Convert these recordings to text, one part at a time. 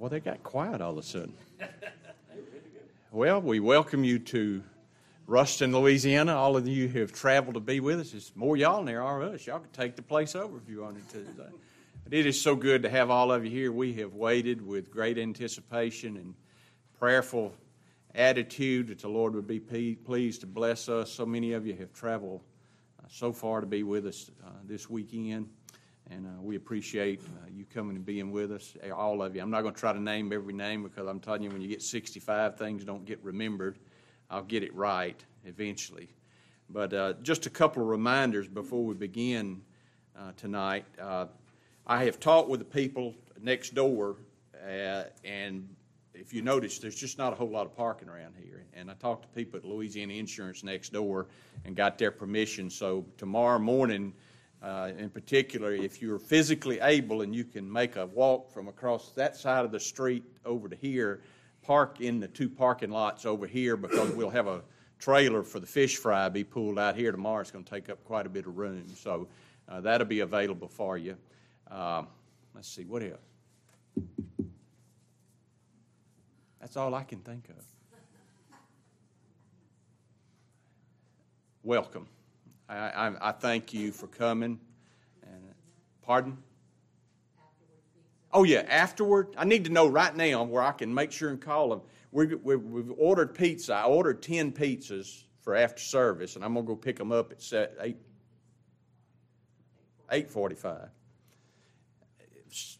Well, they got quiet all of a sudden. Well, we welcome you to Ruston, Louisiana. All of you who have traveled to be with us. It's more y'all than there are us. Y'all could take the place over if you wanted to today. But it is so good to have all of you here. We have waited with great anticipation and prayerful attitude that the Lord would be pleased to bless us. So many of you have traveled so far to be with us this weekend. And we appreciate you coming and being with us, all of you. I'm not going to try to name every name because I'm telling you, when you get 65, things don't get remembered. I'll get it right eventually. But just a couple of reminders before we begin tonight. I have talked with the people next door, and if you notice, there's just not a whole lot of parking around here. And I talked to people at Louisiana Insurance next door and got their permission. So tomorrow morning, in particular, if you're physically able and you can make a walk from across that side of the street over to here, park in the two parking lots over here, because we'll have a trailer for the fish fry be pulled out here tomorrow. It's going to take up quite a bit of room, so that'll be available for you. Let's see, what else? That's all I can think of. Welcome. I thank you for coming. And, pardon? Oh, yeah, afterward. I need to know right now where I can make sure and call them. We've ordered pizza. I ordered 10 pizzas for after service, and I'm going to go pick them up at 8:45.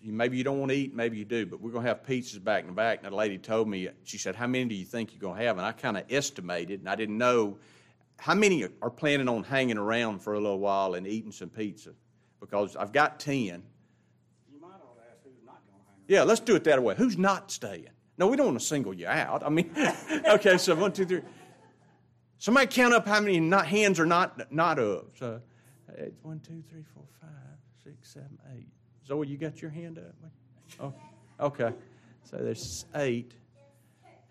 Maybe you don't want to eat, maybe you do, but we're going to have pizzas back to back. And the lady told me, she said, how many do you think you're going to have? And I kind of estimated, and I didn't know. How many are planning on hanging around for a little while and eating some pizza? Because I've got 10. You might ought to ask who's not going to hang around. Yeah, let's do it that way. Who's not staying? No, we don't want to single you out. I mean, okay, so 1, 2, 3. Somebody count up how many not, hands are not up. So, 1, 2, 3, 4, 5, 6, 7, 8. Zoe, you got your hand up? Oh, okay. So there's 8.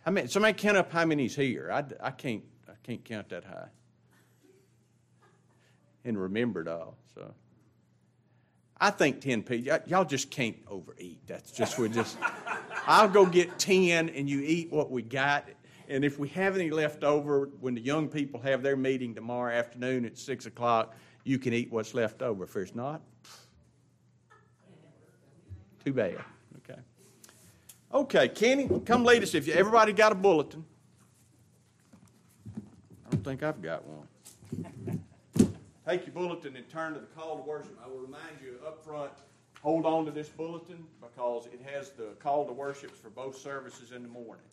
How many? Somebody count up how many's here. I can't count that high. And remembered all. So I think 10 people. Y'all just can't overeat. That's just I'll go get 10 and you eat what we got. And if we have any left over, when the young people have their meeting tomorrow afternoon at 6:00, you can eat what's left over. If there's not, too bad. Okay. Okay, Kenny, come lead us. Everybody got a bulletin. I don't think I've got one. Take your bulletin and turn to the call to worship. I will remind you up front, hold on to this bulletin because it has the call to worships for both services in the morning.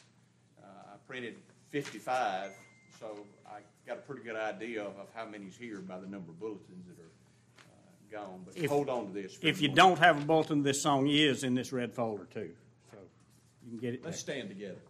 I printed 55, so I got a pretty good idea of how many's here by the number of bulletins that are gone. But hold on to this. If you don't have a bulletin, this song is in this red folder too, so you can get it. Let's stand together.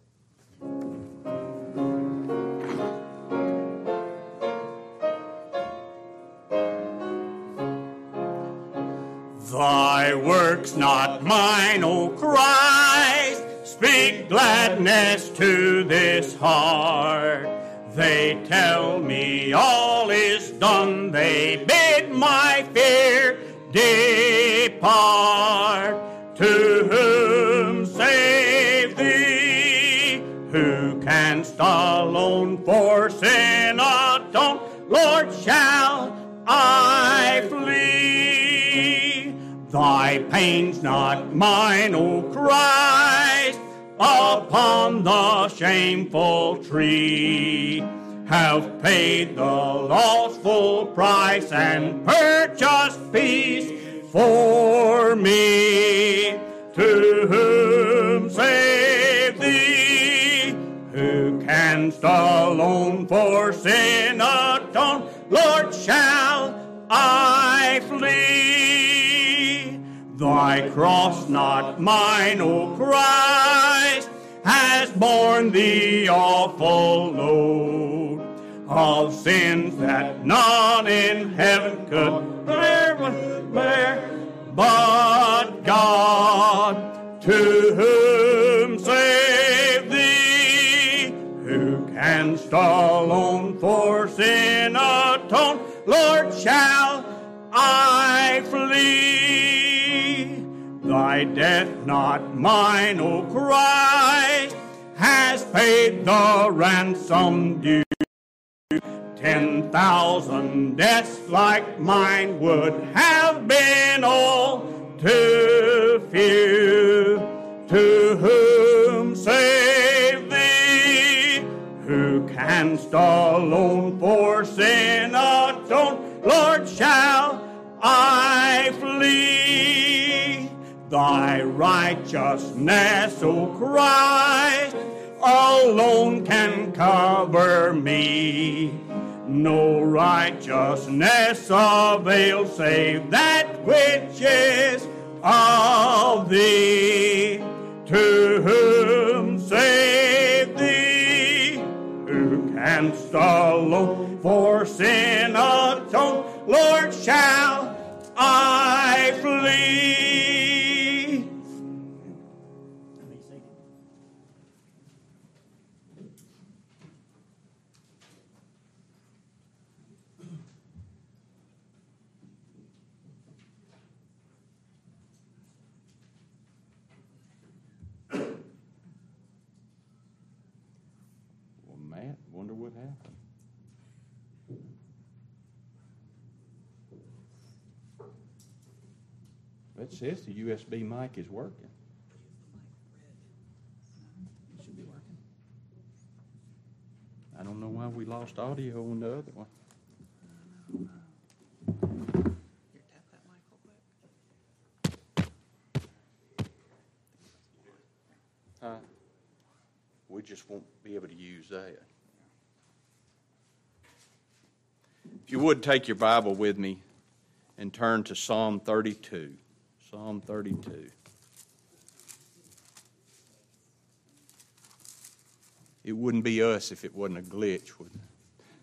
Thy work's not mine, O Christ, speak gladness to this heart. They tell me all is done, they bid my fear depart. To whom save thee, who canst alone for sin atone, Lord, shall I flee. Thy pain's not mine, O Christ, upon the shameful tree. Have paid the law's full price and purchased peace for me. To whom save thee, who canst alone for sin atone, Lord, shall I flee. Thy cross, not mine, O Christ, has borne the awful load of sins that none in heaven could bear but God. To whom save thee, who canst alone for sin atone, Lord, shall I flee. thy death, not mine, O Christ, has paid the ransom due. 10,000 deaths like mine would have been all too few. To whom save thee? Who canst alone for sin atone? Lord, shall I flee? Thy righteousness, O Christ, alone can cover me. No righteousness avails save that which is of thee. To whom save thee? Who canst alone for sin atone? Lord, shall I flee? Wonder what happened. That says the USB mic is working. It should be working. I don't know why we lost audio on the other one. Here, tap that mic real quick. We just won't be able to use that. If you would, take your Bible with me and turn to Psalm 32. Psalm 32. It wouldn't be us if it wasn't a glitch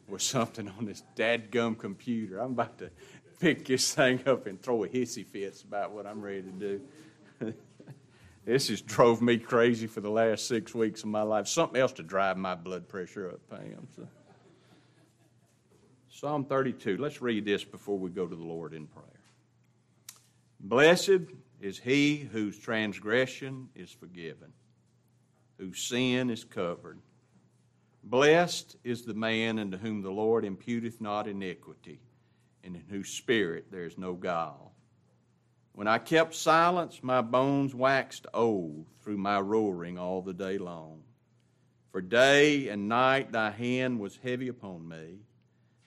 with something on this dadgum computer. I'm about to pick this thing up and throw a hissy fit about what I'm ready to do. This has drove me crazy for the last 6 weeks of my life. Something else to drive my blood pressure up, Pam. So. Psalm 32, let's read this before we go to the Lord in prayer. Blessed is he whose transgression is forgiven, whose sin is covered. Blessed is the man unto whom the Lord imputeth not iniquity, and in whose spirit there is no guile. When I kept silence, my bones waxed old through my roaring all the day long. For day and night thy hand was heavy upon me.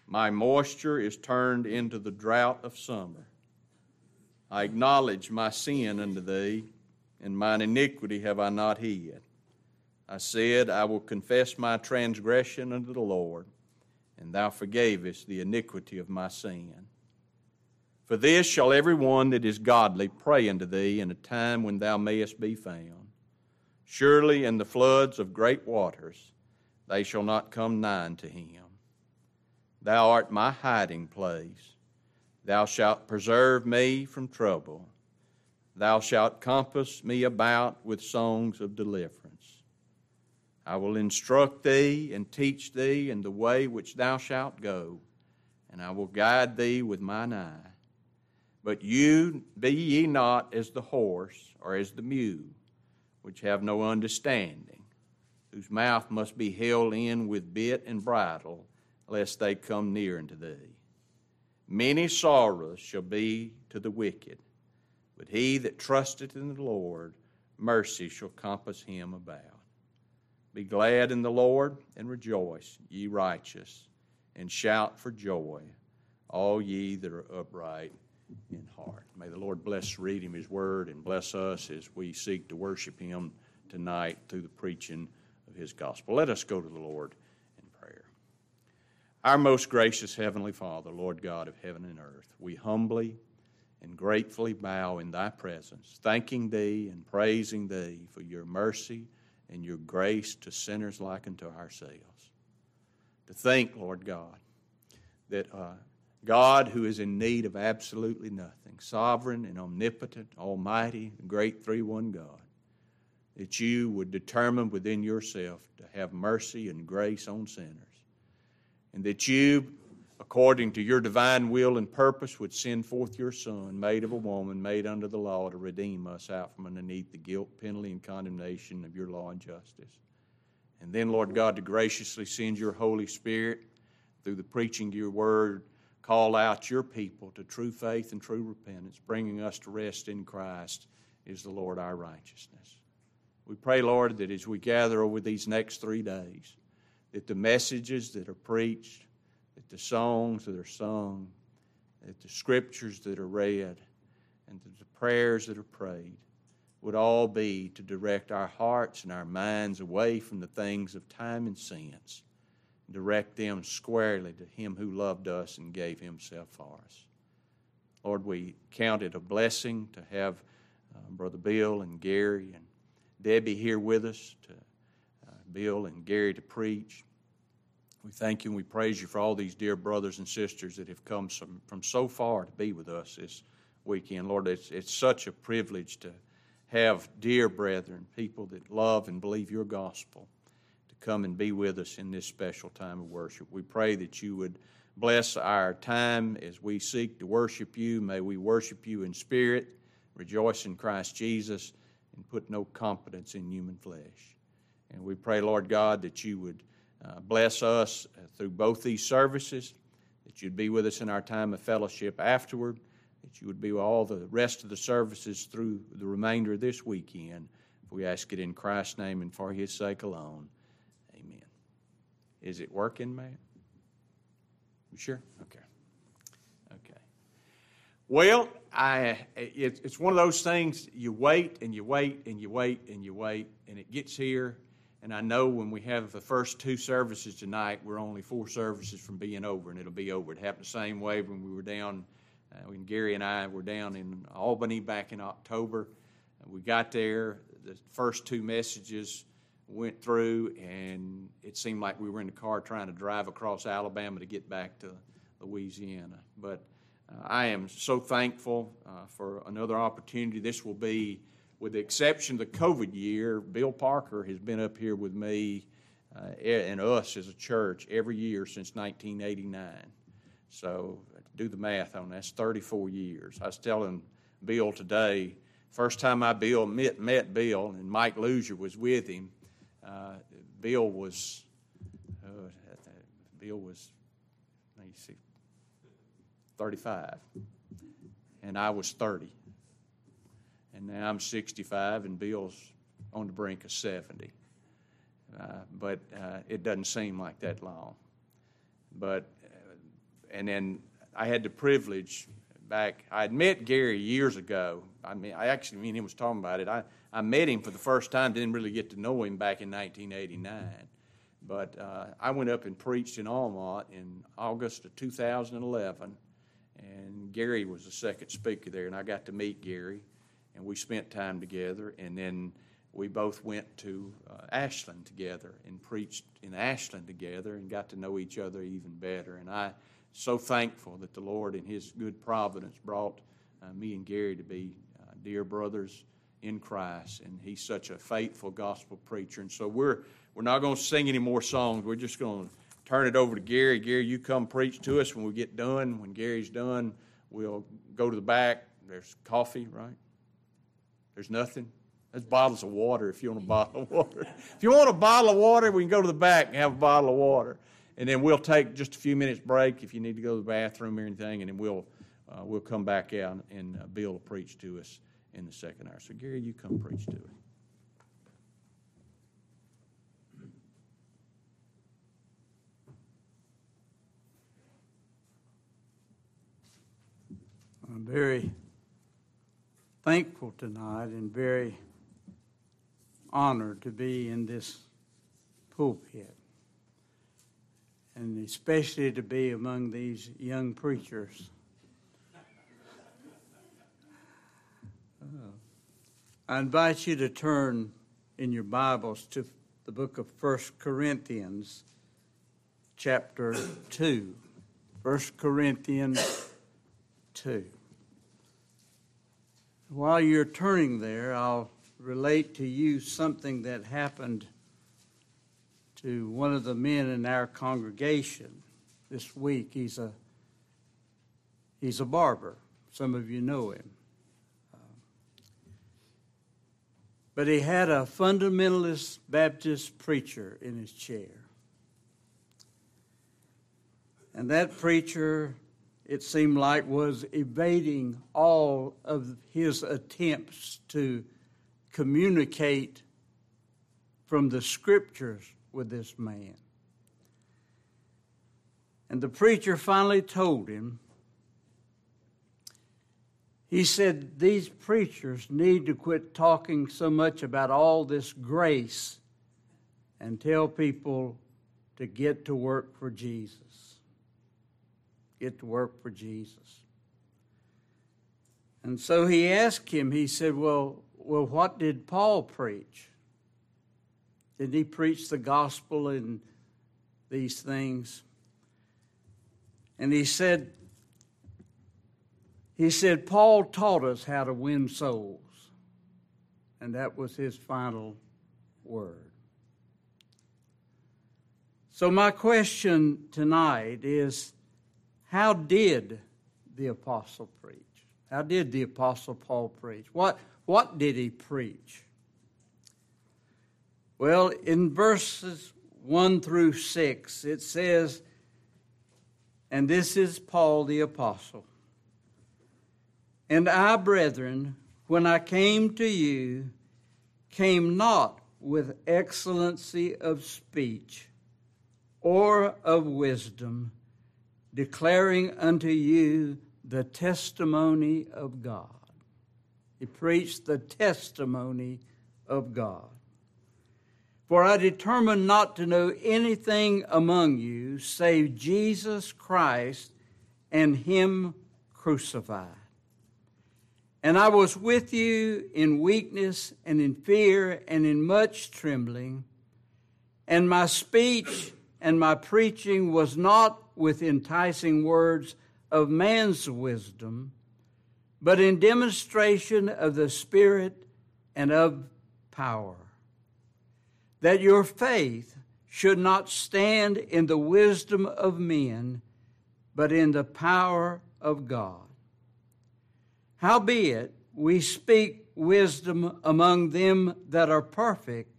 My moisture is turned into the drought of summer. I acknowledge my sin unto thee, and mine iniquity have I not hid. I said, I will confess my transgression unto the Lord, and thou forgavest the iniquity of my sin. For this shall every one that is godly pray unto thee in a time when thou mayest be found. Surely in the floods of great waters they shall not come nigh unto him. Thou art my hiding place. Thou shalt preserve me from trouble. Thou shalt compass me about with songs of deliverance. I will instruct thee and teach thee in the way which thou shalt go, and I will guide thee with mine eye. But you be ye not as the horse or as the mule, which have no understanding, whose mouth must be held in with bit and bridle, lest they come near unto thee. Many sorrows shall be to the wicked, but he that trusteth in the Lord, mercy shall compass him about. Be glad in the Lord, and rejoice, ye righteous, and shout for joy, all ye that are upright in heart. May the Lord bless reading his word and bless us as we seek to worship him tonight through the preaching of his gospel. Let us go to the Lord. Our most gracious Heavenly Father, Lord God of heaven and earth, we humbly and gratefully bow in thy presence, thanking thee and praising thee for your mercy and your grace to sinners like unto ourselves. To think, Lord God, that God, who is in need of absolutely nothing, sovereign and omnipotent, almighty, great three-one God, that you would determine within yourself to have mercy and grace on sinners. And that you, according to your divine will and purpose, would send forth your Son, made of a woman, made under the law, to redeem us out from underneath the guilt, penalty, and condemnation of your law and justice. And then, Lord God, to graciously send your Holy Spirit through the preaching of your word, call out your people to true faith and true repentance, bringing us to rest in Christ is the Lord our righteousness. We pray, Lord, that as we gather over these next 3 days, that the messages that are preached, that the songs that are sung, that the scriptures that are read, and that the prayers that are prayed would all be to direct our hearts and our minds away from the things of time and sense, and direct them squarely to Him who loved us and gave Himself for us. Lord, we count it a blessing to have Brother Bill and Gary and Debbie here with us, to Bill and Gary to preach. We thank you and we praise you for all these dear brothers and sisters that have come from so far to be with us this weekend. Lord, it's such a privilege to have dear brethren, people that love and believe your gospel, to come and be with us in this special time of worship. We pray that you would bless our time as we seek to worship you. May we worship you in spirit, rejoice in Christ Jesus, and put no confidence in human flesh. And we pray, Lord God, that you would bless us through both these services, that you'd be with us in our time of fellowship afterward, that you would be with all the rest of the services through the remainder of this weekend. We ask it in Christ's name and for His sake alone. Amen. Is it working, man? You sure? Okay. Well, it's one of those things, you wait and you wait and you wait and you wait, and it gets here. And I know when we have the first two services tonight, we're only 4 services from being over, and it'll be over. It happened the same way when we were down, when Gary and I were down in Albany back in October. We got there, the first 2 messages went through, and it seemed like we were in the car trying to drive across Alabama to get back to Louisiana. But I am so thankful for another opportunity. This will be, with the exception of the COVID year, Bill Parker has been up here with me and us as a church every year since 1989. So do the math on that. That's 34 years. I was telling Bill today, first time I met Bill, and Mike Losier was with him, Bill was 35, and I was 30. And now I'm 65, and Bill's on the brink of 70. But it doesn't seem like that long. And then I had the privilege back. I had met Gary years ago. Me and him was talking about it. I met him for the first time, didn't really get to know him back in 1989. But I went up and preached in Almont in August of 2011, and Gary was the second speaker there, and I got to meet Gary. And we spent time together, and then we both went to Ashland together and preached in Ashland together and got to know each other even better. And I'm so thankful that the Lord in His good providence brought me and Gary to be dear brothers in Christ, and he's such a faithful gospel preacher. And so we're not going to sing any more songs. We're just going to turn it over to Gary. Gary, you come preach to us when we get done. When Gary's done, we'll go to the back. There's coffee, right? There's nothing. There's bottles of water if you want a bottle of water. If you want a bottle of water, we can go to the back and have a bottle of water. And then we'll take just a few minutes break if you need to go to the bathroom or anything, and then we'll come back out, and Bill will preach to us in the second hour. So, Gary, you come preach to us. I'm very thankful tonight and very honored to be in this pulpit, and especially to be among these young preachers. I invite you to turn in your Bibles to the book of 1 Corinthians chapter 2. 1 Corinthians 2. While you're turning there, I'll relate to you something that happened to one of the men in our congregation this week. He's a barber. Some of you know him. But he had a fundamentalist Baptist preacher in his chair. And that preacher, it seemed like, was evading all of his attempts to communicate from the Scriptures with this man. And the preacher finally told him, he said, these preachers need to quit talking so much about all this grace and tell people to get to work for Jesus. Get to work for Jesus. And so he asked him, he said, well, what did Paul preach? Did he preach the gospel and these things? And he said, Paul taught us how to win souls. And that was his final word. So my question tonight is, how did the apostle preach? How did the apostle Paul preach? What did he preach? Well, in verses 1 through 6, it says, and this is Paul the apostle, and I, brethren, when I came to you, came not with excellency of speech or of wisdom, declaring unto you the testimony of God. He preached the testimony of God. For I determined not to know anything among you save Jesus Christ and Him crucified. And I was with you in weakness and in fear and in much trembling. And my speech and my preaching was not with enticing words of man's wisdom, but in demonstration of the Spirit and of power, that your faith should not stand in the wisdom of men, but in the power of God. Howbeit, we speak wisdom among them that are perfect,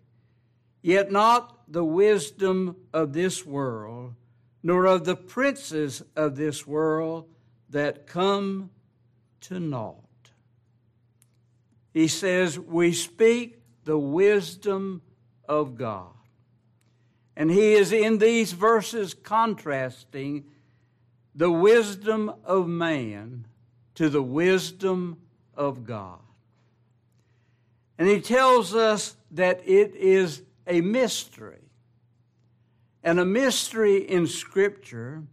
yet not the wisdom of this world, nor of the princes of this world that come to naught. He says, we speak the wisdom of God. And he is in these verses contrasting the wisdom of man to the wisdom of God. And he tells us that it is a mystery. And a mystery in Scripture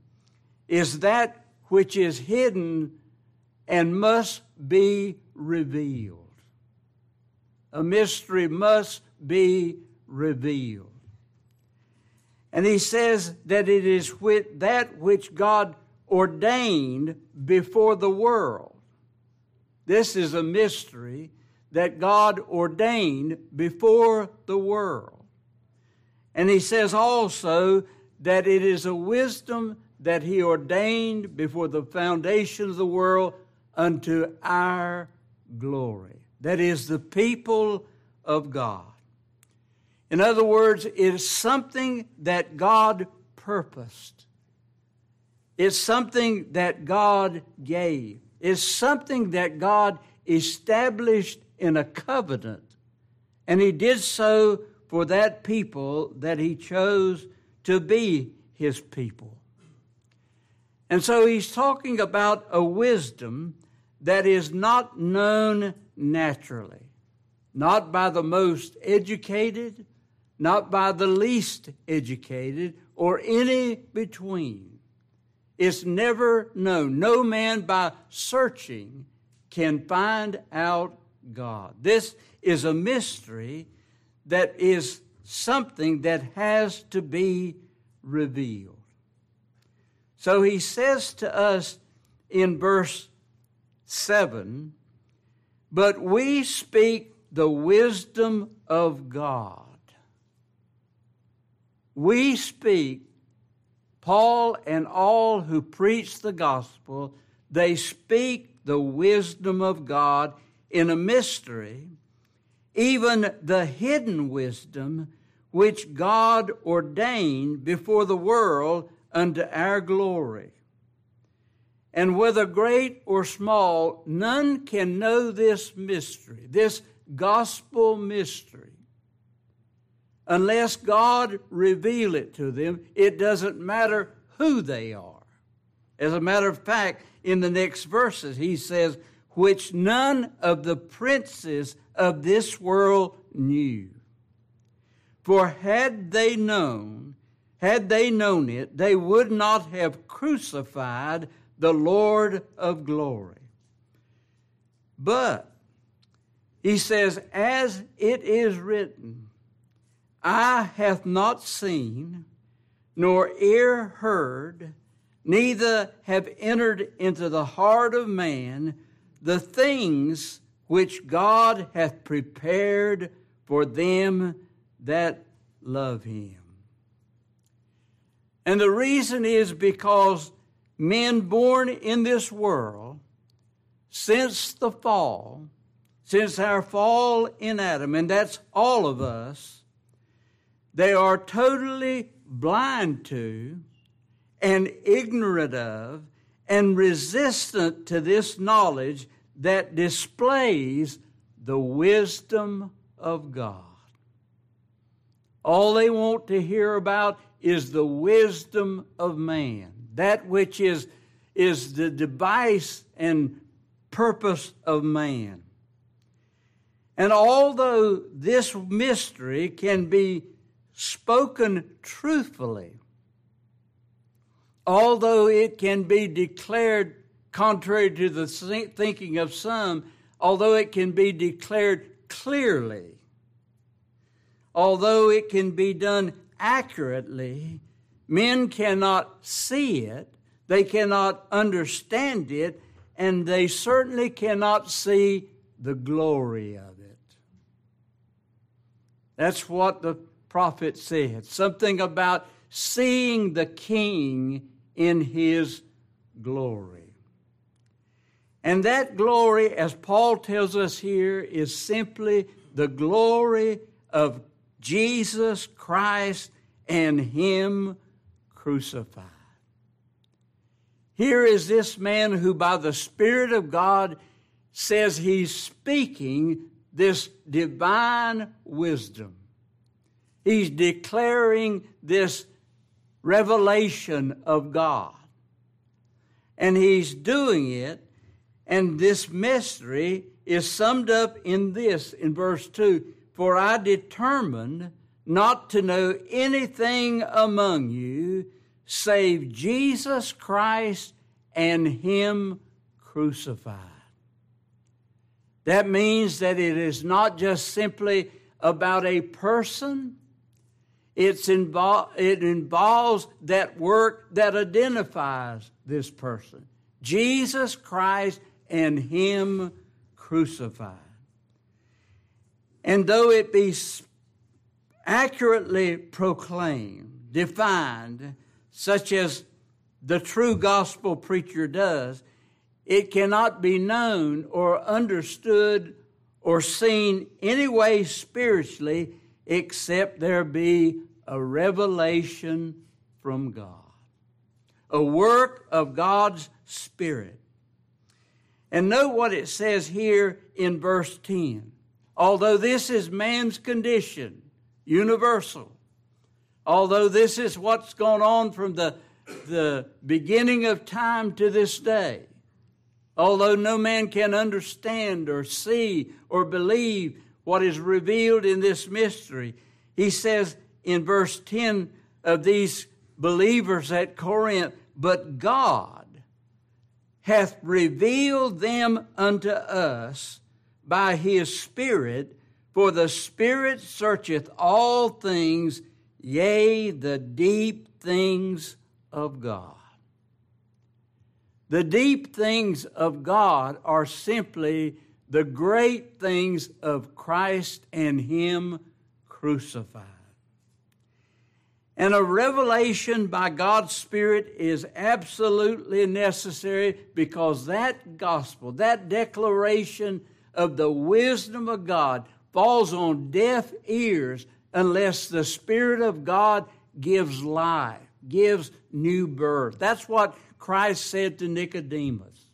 is that which is hidden and must be revealed. A mystery must be revealed. And he says that it is with that which God ordained before the world. This is a mystery that God ordained before the world. And he says also that it is a wisdom that he ordained before the foundation of the world unto our glory. That is the people of God. In other words, it is something that God purposed. It's something that God gave. It's something that God established in a covenant. And he did so for that people that he chose to be his people. And so he's talking about a wisdom that is not known naturally, not by the most educated, not by the least educated, or any between. It's never known. No man by searching can find out God. This is a mystery that is something that has to be revealed. So he says to us in verse 7, but we speak the wisdom of God. We speak, Paul and all who preach the gospel, they speak the wisdom of God in a mystery, even the hidden wisdom which God ordained before the world unto our glory. And whether great or small, none can know this mystery, this gospel mystery. Unless God reveal it to them, it doesn't matter who they are. As a matter of fact, in the next verses, he says, which none of the princes of this world knew. For had they known it, they would not have crucified the Lord of glory. But he says, as it is written, eye hath not seen, nor ear heard, neither have entered into the heart of man the things which God hath prepared for them that love him. And the reason is because men born in this world, since the fall, since our fall in Adam, and that's all of us, they are totally blind to and ignorant of and resistant to this knowledge that displays the wisdom of God. All they want to hear about is the wisdom of man, that which is the device and purpose of man. And although this mystery can be spoken truthfully, although it can be declared contrary to the thinking of some, although it can be declared clearly, although it can be done accurately, men cannot see it, they cannot understand it, and they certainly cannot see the glory of it. That's what the prophet said, something about seeing the King in his glory. And that glory, as Paul tells us here, is simply the glory of Jesus Christ and him crucified. Here is this man who by the Spirit of God says he's speaking this divine wisdom. He's declaring this revelation of God. And he's doing it, and this mystery is summed up in this, in verse 2, for I determined not to know anything among you save Jesus Christ and him crucified. That means that it is not just simply about a person. It involves that work that identifies this person, Jesus Christ and him crucified. And though it be accurately proclaimed, defined, such as the true gospel preacher does, it cannot be known or understood or seen any way spiritually except there be a revelation from God, a work of God's Spirit. And note what it says here in verse 10. Although this is man's condition, universal, although this is what's gone on from the beginning of time to this day, although no man can understand or see or believe what is revealed in this mystery, he says in verse 10 of these believers at Corinth, but God hath revealed them unto us by his Spirit, for the Spirit searcheth all things, yea, the deep things of God. The deep things of God are simply the great things of Christ and him crucified. And a revelation by God's Spirit is absolutely necessary, because that gospel, that declaration of the wisdom of God, falls on deaf ears unless the Spirit of God gives life, gives new birth. That's what Christ said to Nicodemus.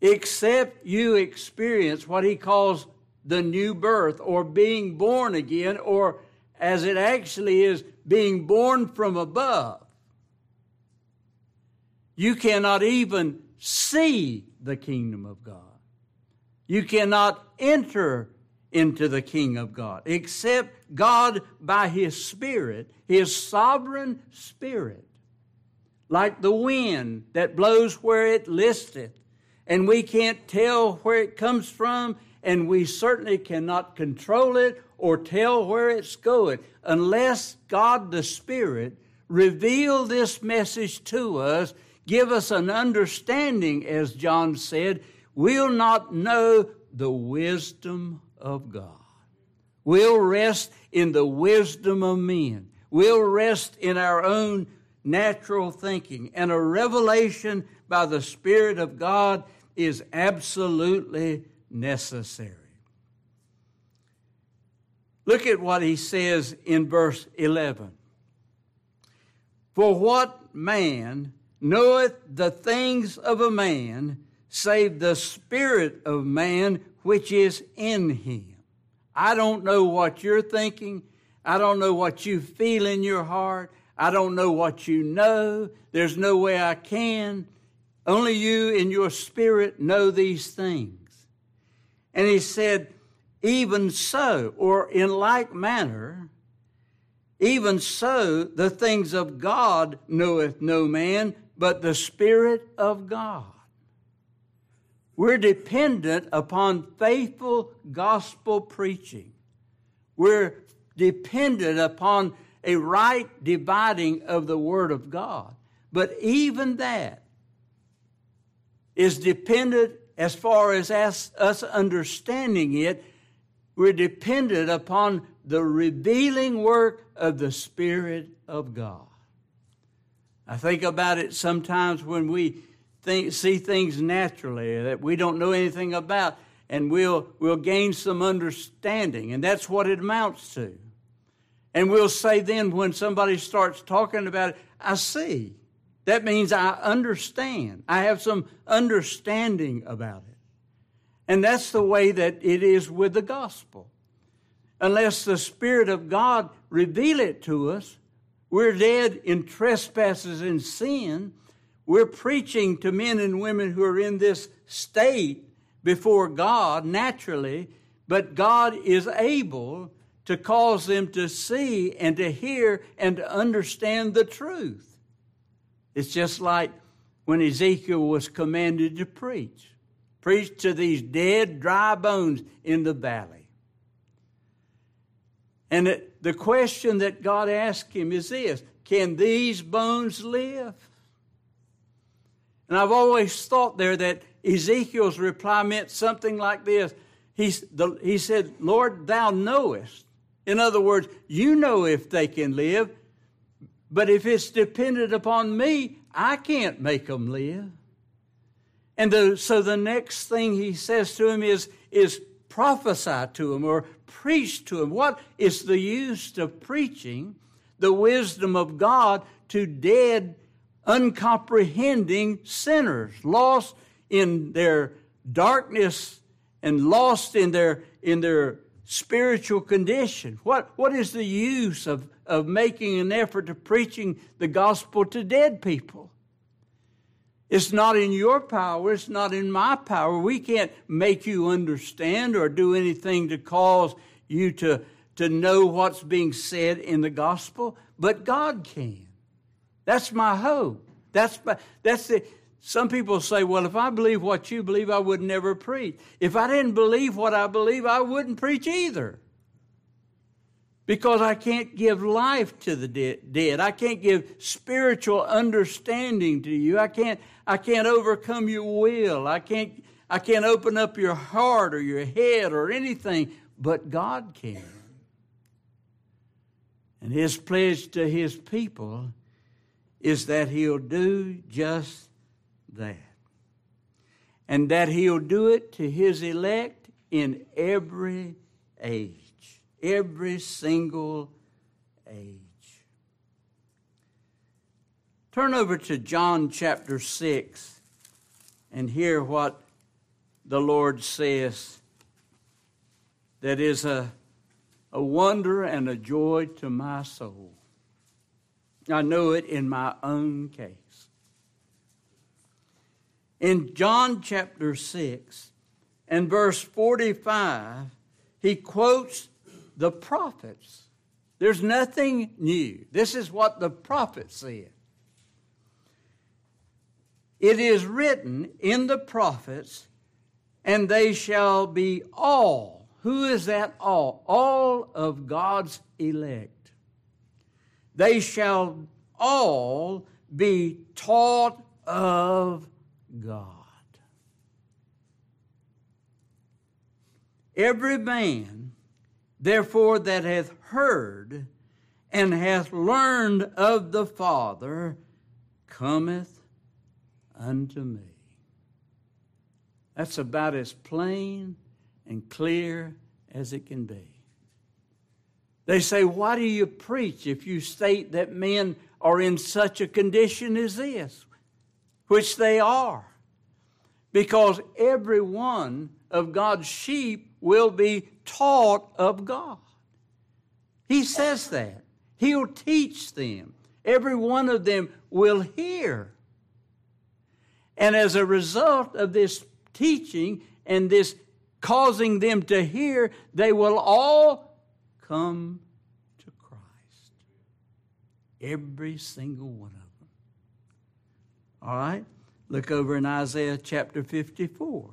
Except you experience what he calls the new birth, or being born again, or as it actually is, being born from above, you cannot even see the kingdom of God. You cannot enter into the King of God, except God by His Spirit, His sovereign Spirit, like the wind that blows where it listeth, and we can't tell where it comes from, and we certainly cannot control it or tell where it's going, unless God the Spirit reveal this message to us, give us an understanding, as John said. We'll not know the wisdom of God. We'll rest in the wisdom of men. We'll rest in our own natural thinking. And a revelation by the Spirit of God is absolutely necessary. Look at what he says in verse 11. For what man knoweth the things of a man, save the spirit of man which is in him? I don't know what you're thinking. I don't know what you feel in your heart. I don't know what you know. There's no way I can. Only you in your spirit know these things. And he said, even so, or in like manner, even so the things of God knoweth no man, but the Spirit of God. We're dependent upon faithful gospel preaching. We're dependent upon a right dividing of the Word of God. But even that is dependent, as far as us understanding it, we're dependent upon the revealing work of the Spirit of God. I think about it sometimes when we see things naturally that we don't know anything about, and we'll gain some understanding, and that's what it amounts to. And we'll say then when somebody starts talking about it, I see. That means I understand. I have some understanding about it. And that's the way that it is with the gospel. Unless the Spirit of God reveal it to us, we're dead in trespasses and sin. We're preaching to men and women who are in this state before God naturally, but God is able to cause them to see and to hear and to understand the truth. It's just like when Ezekiel was commanded to preach. Preach to these dead, dry bones in the valley. And the question that God asked him is this: can these bones live? And I've always thought there that Ezekiel's reply meant something like this. He said, Lord, thou knowest. In other words, you know if they can live, but if it's dependent upon me, I can't make them live. And so the next thing he says to him is prophesy to him or preach to him. What is the use of preaching the wisdom of God to dead, uncomprehending sinners, lost in their darkness and lost in their spiritual condition? What is the use of making an effort of preaching the gospel to dead people? It's not in your power. It's not in my power. We can't make you understand or do anything to cause you to know what's being said in the gospel, but God can. That's my hope. Some people say, well, if I believe what you believe, I would never preach. If I didn't believe what I believe, I wouldn't preach either. Because I can't give life to the dead. I can't give spiritual understanding to you. I can't overcome your will. I can't open up your heart or your head or anything, but God can. And his pledge to his people is that he'll do just that. And that he'll do it to his elect in every age, every single age. Turn over to John chapter 6 and hear what the Lord says that is a wonder and a joy to my soul. I know it in my own case. In John chapter 6 and verse 45, he quotes the prophets. There's nothing new. This is what the prophet said. It is written in the prophets, and they shall be all. Who is that all? All of God's elect. They shall all be taught of God. Every man, therefore, that hath heard and hath learned of the Father cometh unto me. That's about as plain and clear as it can be. They say, why do you preach if you state that men are in such a condition as this? Which they are. Because every one of God's sheep will be taught of God. He says that. He'll teach them. Every one of them will hear. And as a result of this teaching and this causing them to hear, they will all come to Christ. Every single one of them. All right, look over in Isaiah chapter 54.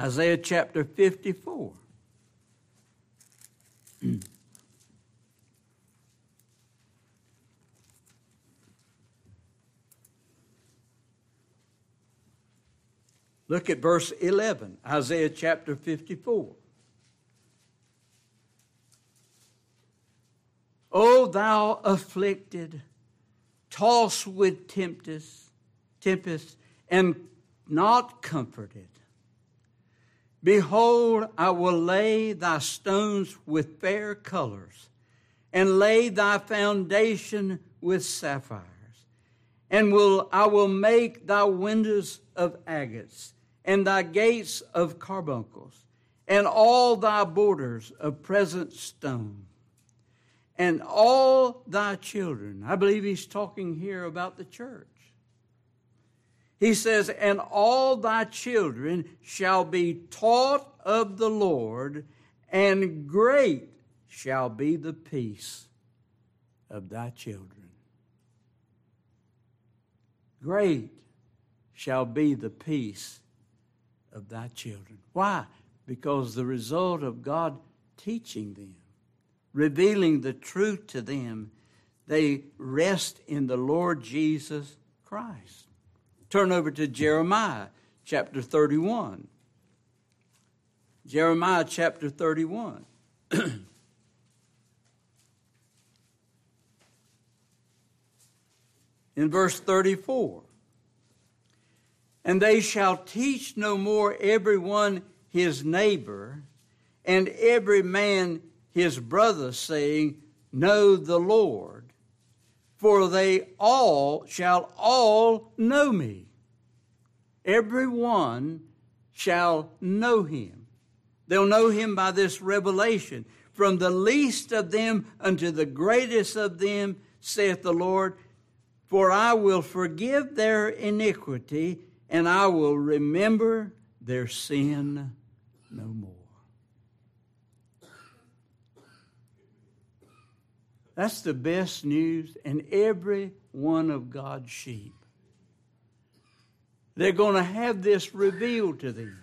Isaiah chapter 54. Look at verse 11, Isaiah chapter 54. O thou afflicted, tossed with tempest, and not comforted. Behold, I will lay thy stones with fair colors, and lay thy foundation with sapphires, and I will make thy windows of agates, and thy gates of carbuncles, and all thy borders of present stone. And all thy children. I believe he's talking here about the church. He says, and all thy children shall be taught of the Lord, and great shall be the peace of thy children. Great shall be the peace of thy children. Why? Because the result of God teaching them, revealing the truth to them, they rest in the Lord Jesus Christ. Turn over to Jeremiah chapter 31. Jeremiah chapter 31. In verse 34. And they shall teach no more every one his neighbor, and every man his brother, saying, know the Lord, for they all shall all know me. Every one shall know him. They'll know him by this revelation. From the least of them unto the greatest of them, saith the Lord, for I will forgive their iniquity, and I will remember their sin no more. That's the best news in every one of God's sheep. They're going to have this revealed to them.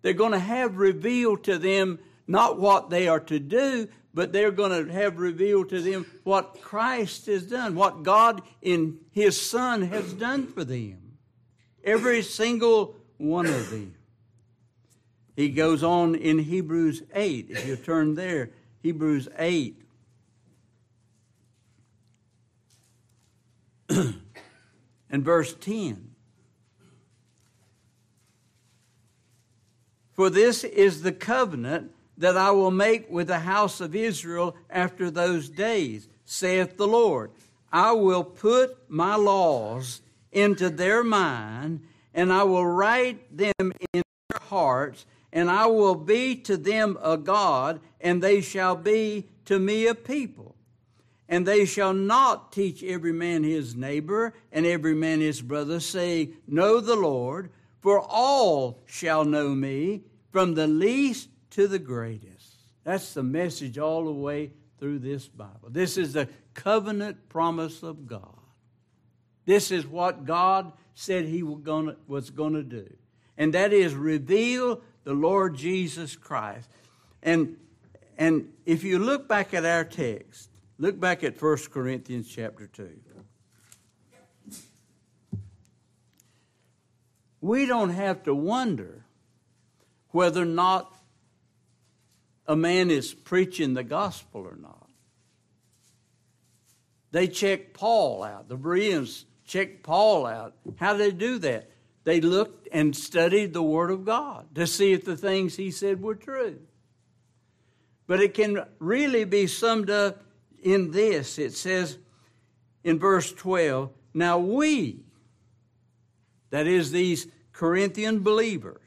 They're going to have revealed to them not what they are to do, but they're going to have revealed to them what Christ has done, what God in His Son has done for them. Every single one of them. He goes on in Hebrews 8. If you turn there, Hebrews 8. And verse 10. For this is the covenant that I will make with the house of Israel after those days, saith the Lord. I will put my laws into their mind, and I will write them in their hearts, and I will be to them a God, and they shall be to me a people. And they shall not teach every man his neighbor and every man his brother, saying, Know the Lord, for all shall know me, from the least to the greatest. That's the message all the way through this Bible. This is the covenant promise of God. This is what God said he was going to do. And that is reveal the Lord Jesus Christ. And if you look back at our text, look back at 1 Corinthians chapter 2. We don't have to wonder whether or not a man is preaching the gospel or not. They checked Paul out. The Bereans checked Paul out. How did they do that? They looked and studied the Word of God to see if the things he said were true. But it can really be summed up in this. It says in verse 12, Now we, that is these Corinthian believers,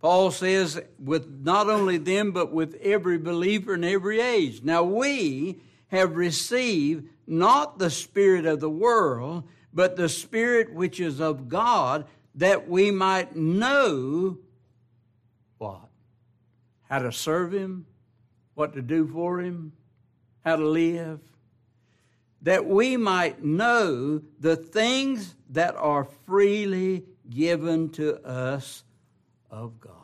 Paul says with not only them but with every believer in every age, now we have received not the spirit of the world, but the spirit which is of God, that we might know what? How to serve him, what to do for him, how to live, that we might know the things that are freely given to us of God.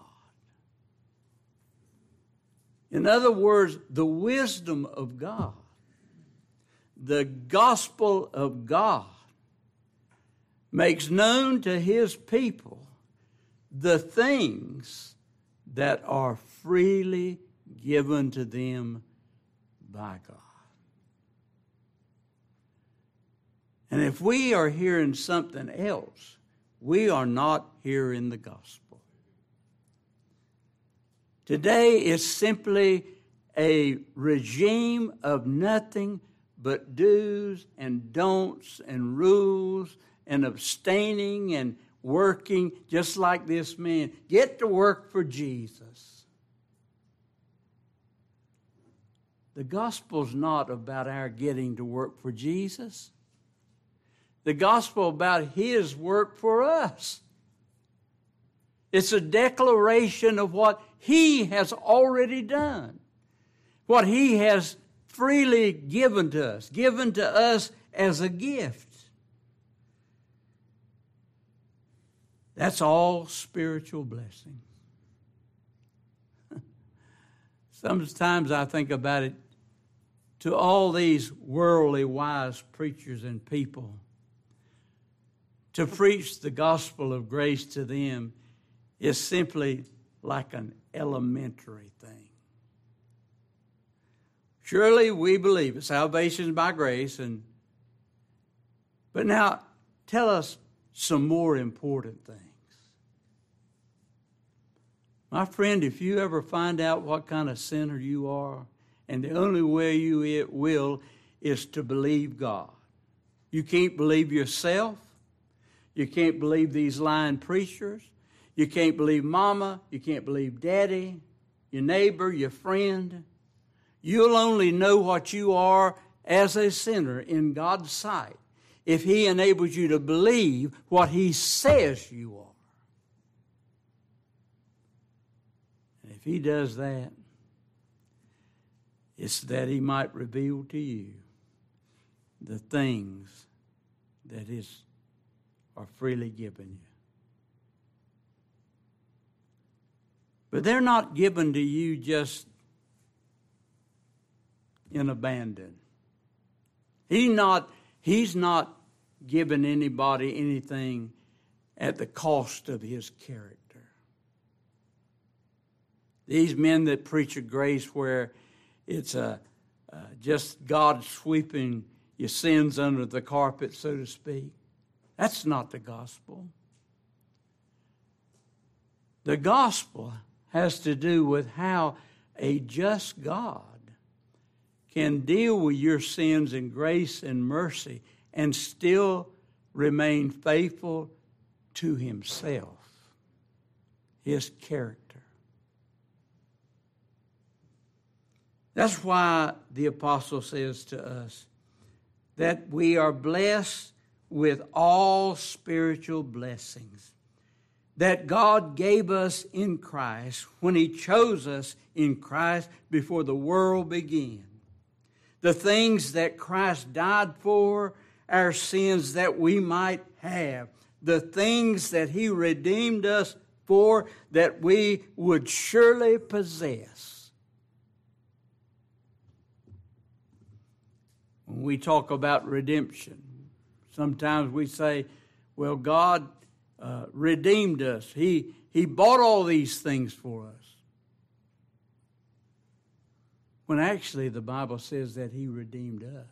In other words, the wisdom of God, the gospel of God, makes known to his people the things that are freely given to them by God. And if we are hearing something else, we are not hearing the gospel. Today is simply a regime of nothing but do's and don'ts and rules and abstaining and working, just like this man. Get to work for Jesus. The gospel's not about our getting to work for Jesus. The gospel about his work for us. It's a declaration of what he has already done, what he has freely given to us as a gift. That's all spiritual blessing. Sometimes I think about it, to all these worldly wise preachers and people, to preach the gospel of grace to them is simply like an elementary thing. Surely we believe it. Salvation is by grace. But now tell us some more important things. My friend, if you ever find out what kind of sinner you are, and the only way you will is to believe God. You can't believe yourself. You can't believe these lying preachers. You can't believe mama. You can't believe daddy, your neighbor, your friend. You'll only know what you are as a sinner in God's sight if he enables you to believe what he says you are. And if he does that, it's that he might reveal to you the things that are freely given you. But they're not given to you just in abandon. He's not giving anybody anything at the cost of his character. These men that preach a grace where it's just God sweeping your sins under the carpet, so to speak. That's not the gospel. The gospel has to do with how a just God can deal with your sins in grace and mercy and still remain faithful to himself, his character. That's why the apostle says to us that we are blessed with all spiritual blessings that God gave us in Christ when he chose us in Christ before the world began. The things that Christ died for, our sins that we might have, the things that he redeemed us for that we would surely possess. When we talk about redemption, sometimes we say, well, God redeemed us. He bought all these things for us. When actually the Bible says that he redeemed us,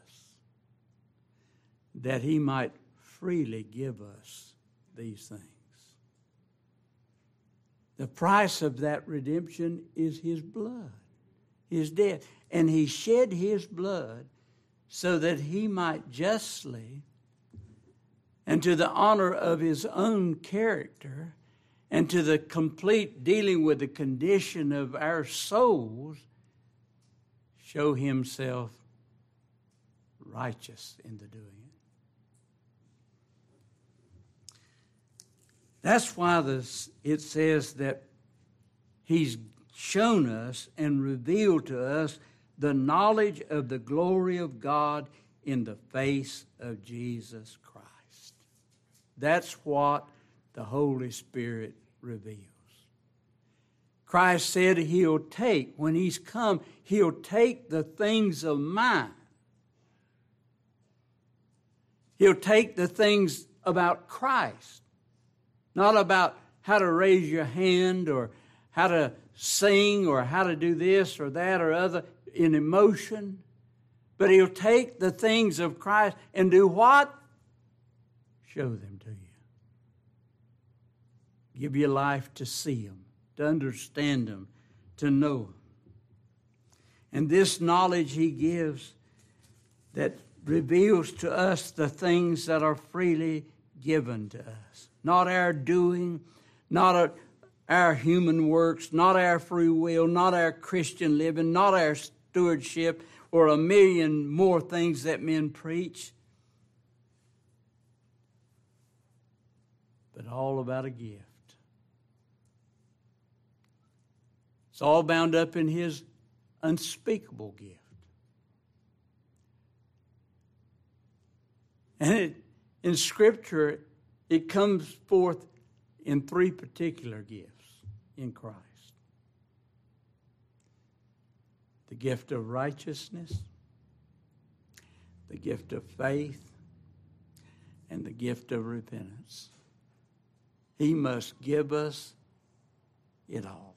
that he might freely give us these things. The price of that redemption is his blood, his death. And he shed his blood so that he might justly, and to the honor of his own character, and to the complete dealing with the condition of our souls, show himself righteous in the doing. That's why it says that he's shown us and revealed to us the knowledge of the glory of God in the face of Jesus Christ. That's what the Holy Spirit reveals. Christ said he'll take, when he's come, he'll take the things of mine. He'll take the things about Christ. Not about how to raise your hand or how to sing or how to do this or that or other in emotion. But he'll take the things of Christ and do what? Show them to you. Give your life to see them, to understand them, to know them. And this knowledge he gives that reveals to us the things that are freely given to us. Not our doing, not our human works, not our free will, not our Christian living, not our stewardship, or a million more things that men preach, but all about a gift. It's all bound up in his unspeakable gift. And in Scripture, it comes forth in three particular gifts in Christ. The gift of righteousness, the gift of faith, and the gift of repentance. He must give us it all.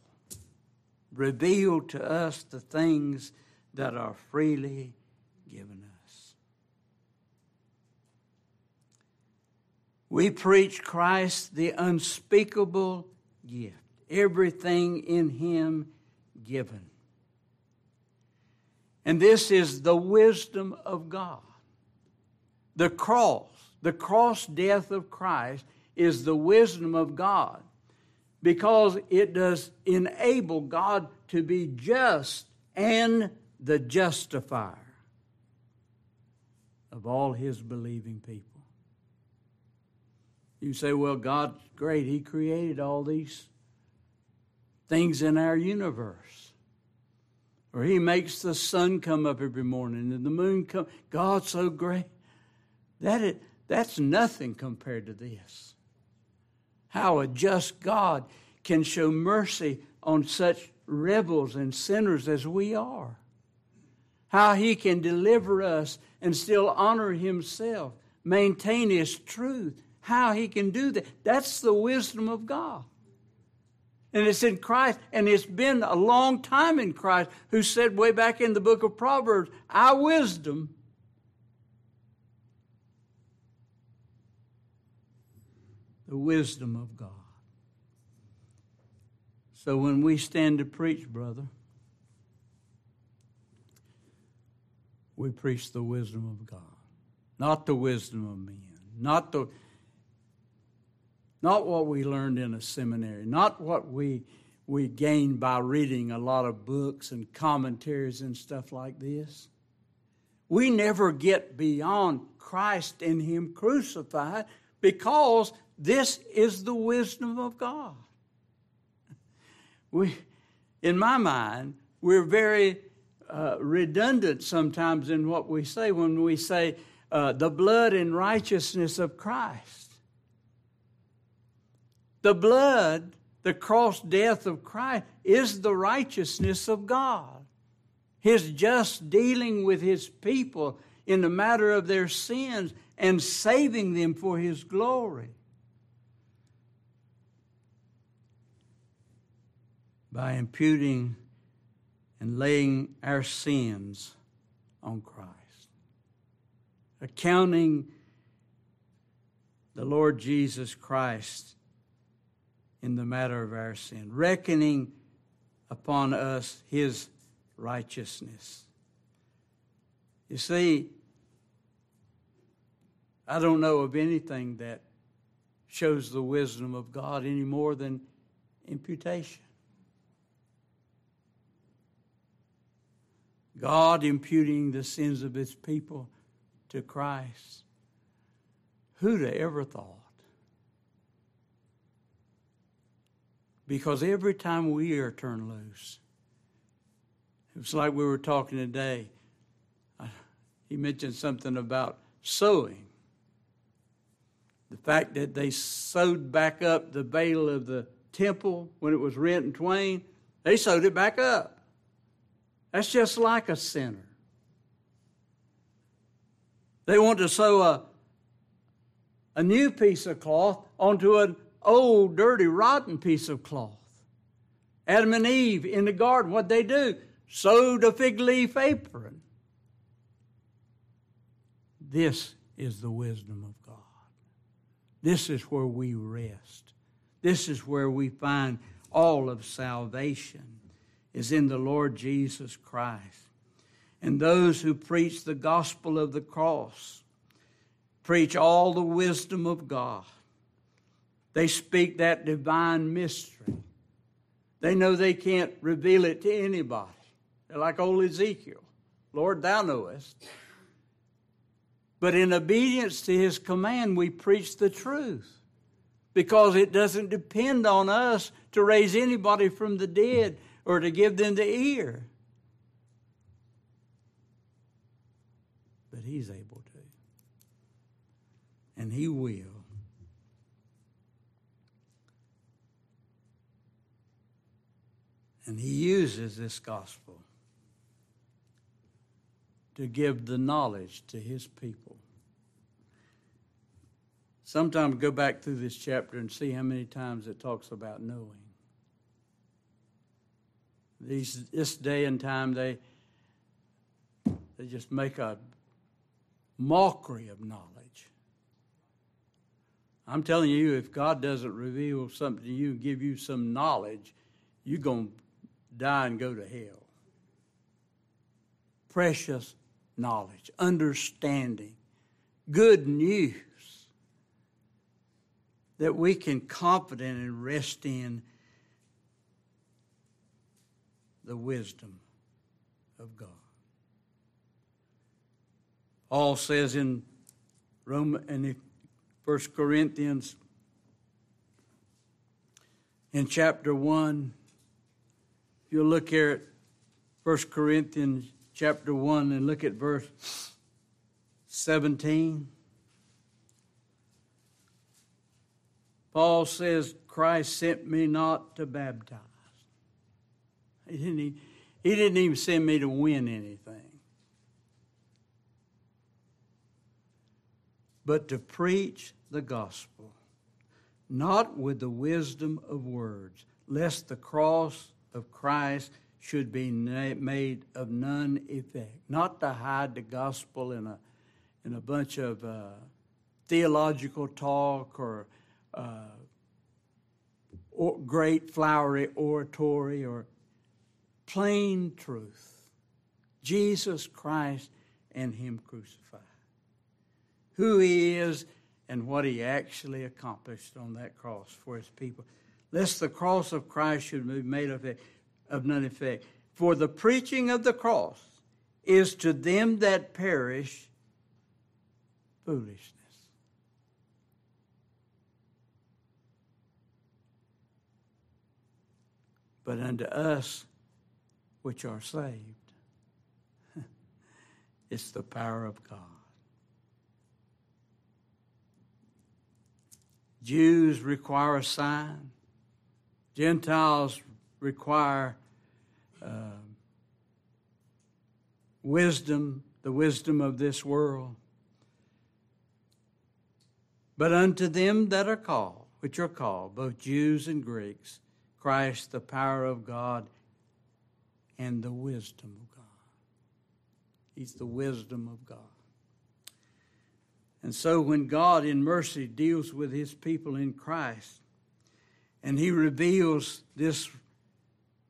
Reveal to us the things that are freely given us. We preach Christ, the unspeakable gift, everything in him given. And this is the wisdom of God. The cross death of Christ is the wisdom of God because it does enable God to be just and the justifier of all his believing people. You say, well, God's great. He created all these things in our universe. Or he makes the sun come up every morning and the moon come. God's so great. That's nothing compared to this. How a just God can show mercy on such rebels and sinners as we are. How he can deliver us and still honor himself, maintain his truth. How he can do that. That's the wisdom of God. and it's in Christ, and it's been a long time in Christ, who said way back in the book of Proverbs, our wisdom the wisdom of God. So when we stand to preach, brother, we preach the wisdom of God, not the wisdom of men, not what we learned in a seminary, not what we gained by reading a lot of books and commentaries and stuff like this. We never get beyond Christ and Him crucified, because this is the wisdom of God. In my mind, we're very redundant sometimes in what we say when we say the blood and righteousness of Christ. The blood, the cross death of Christ, is the righteousness of God. His just dealing with His people in the matter of their sins and saving them for His glory. By imputing and laying our sins on Christ. Accounting the Lord Jesus Christ in the matter of our sin. Reckoning upon us His righteousness. You see, I don't know of anything that shows the wisdom of God any more than imputation. God imputing the sins of His people to Christ. Who'd have ever thought? Because every time we are turned loose, it was like we were talking today. He mentioned something about sowing. The fact that they sewed back up the veil of the temple when it was rent in twain, they sewed it back up. That's just like a sinner. They want to sew a new piece of cloth onto an old, dirty, rotten piece of cloth. Adam and Eve in the garden, what'd they do? Sewed a fig leaf apron. This is the wisdom of God. This is where we rest. This is where we find all of salvation. Is in the Lord Jesus Christ. And those who preach the gospel of the cross preach all the wisdom of God. They speak that divine mystery. They know they can't reveal it to anybody. They're like old Ezekiel. Lord, thou knowest. But in obedience to His command, we preach the truth, because it doesn't depend on us to raise anybody from the dead, or to give them the ear. But He's able to. And He will. And He uses this gospel to give the knowledge to His people. Sometimes go back through this chapter and see how many times it talks about knowing. This day and time, they just make a mockery of knowledge. I'm telling you, if God doesn't reveal something to you, give you some knowledge, you're going to die and go to hell. Precious knowledge, understanding, good news that we can confident and rest in the wisdom of God. Paul says in Romans and 1 Corinthians in chapter 1, if you'll look here at 1 Corinthians chapter 1 and look at verse 17, Paul says, Christ sent me not to baptize. He didn't even send me to win anything, but to preach the gospel, not with the wisdom of words, lest the cross of Christ should be made of none effect. Not to hide the gospel in a bunch of theological talk or great flowery oratory, or plain truth. Jesus Christ and Him crucified. Who He is and what He actually accomplished on that cross for His people. Lest the cross of Christ should be made of none effect. For the preaching of the cross is to them that perish foolishness. But unto us which are saved, it's the power of God. Jews require a sign. Gentiles require wisdom, the wisdom of this world. But unto them that are called, which are called, both Jews and Greeks, Christ, the power of God and the wisdom of God. He's the wisdom of God. And so when God in mercy deals with His people in Christ, and He reveals this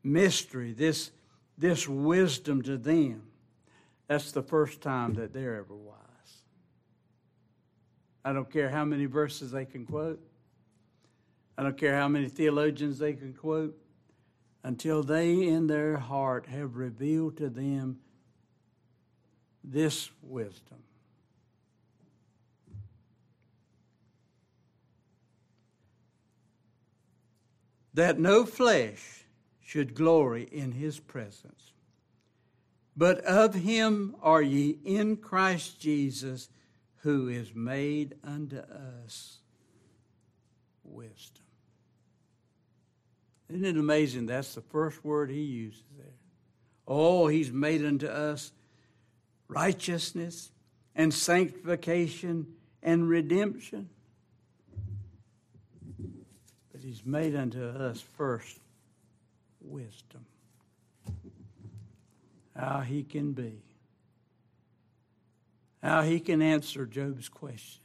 mystery, this wisdom to them, that's the first time that they're ever wise. I don't care how many verses they can quote. I don't care how many theologians they can quote. Until they in their heart have revealed to them this wisdom. That no flesh should glory in His presence. But of Him are ye in Christ Jesus, who is made unto us wisdom. Isn't it amazing? That's the first word He uses there. Oh, He's made unto us righteousness and sanctification and redemption. But He's made unto us first wisdom. How He can be. How He can answer Job's question.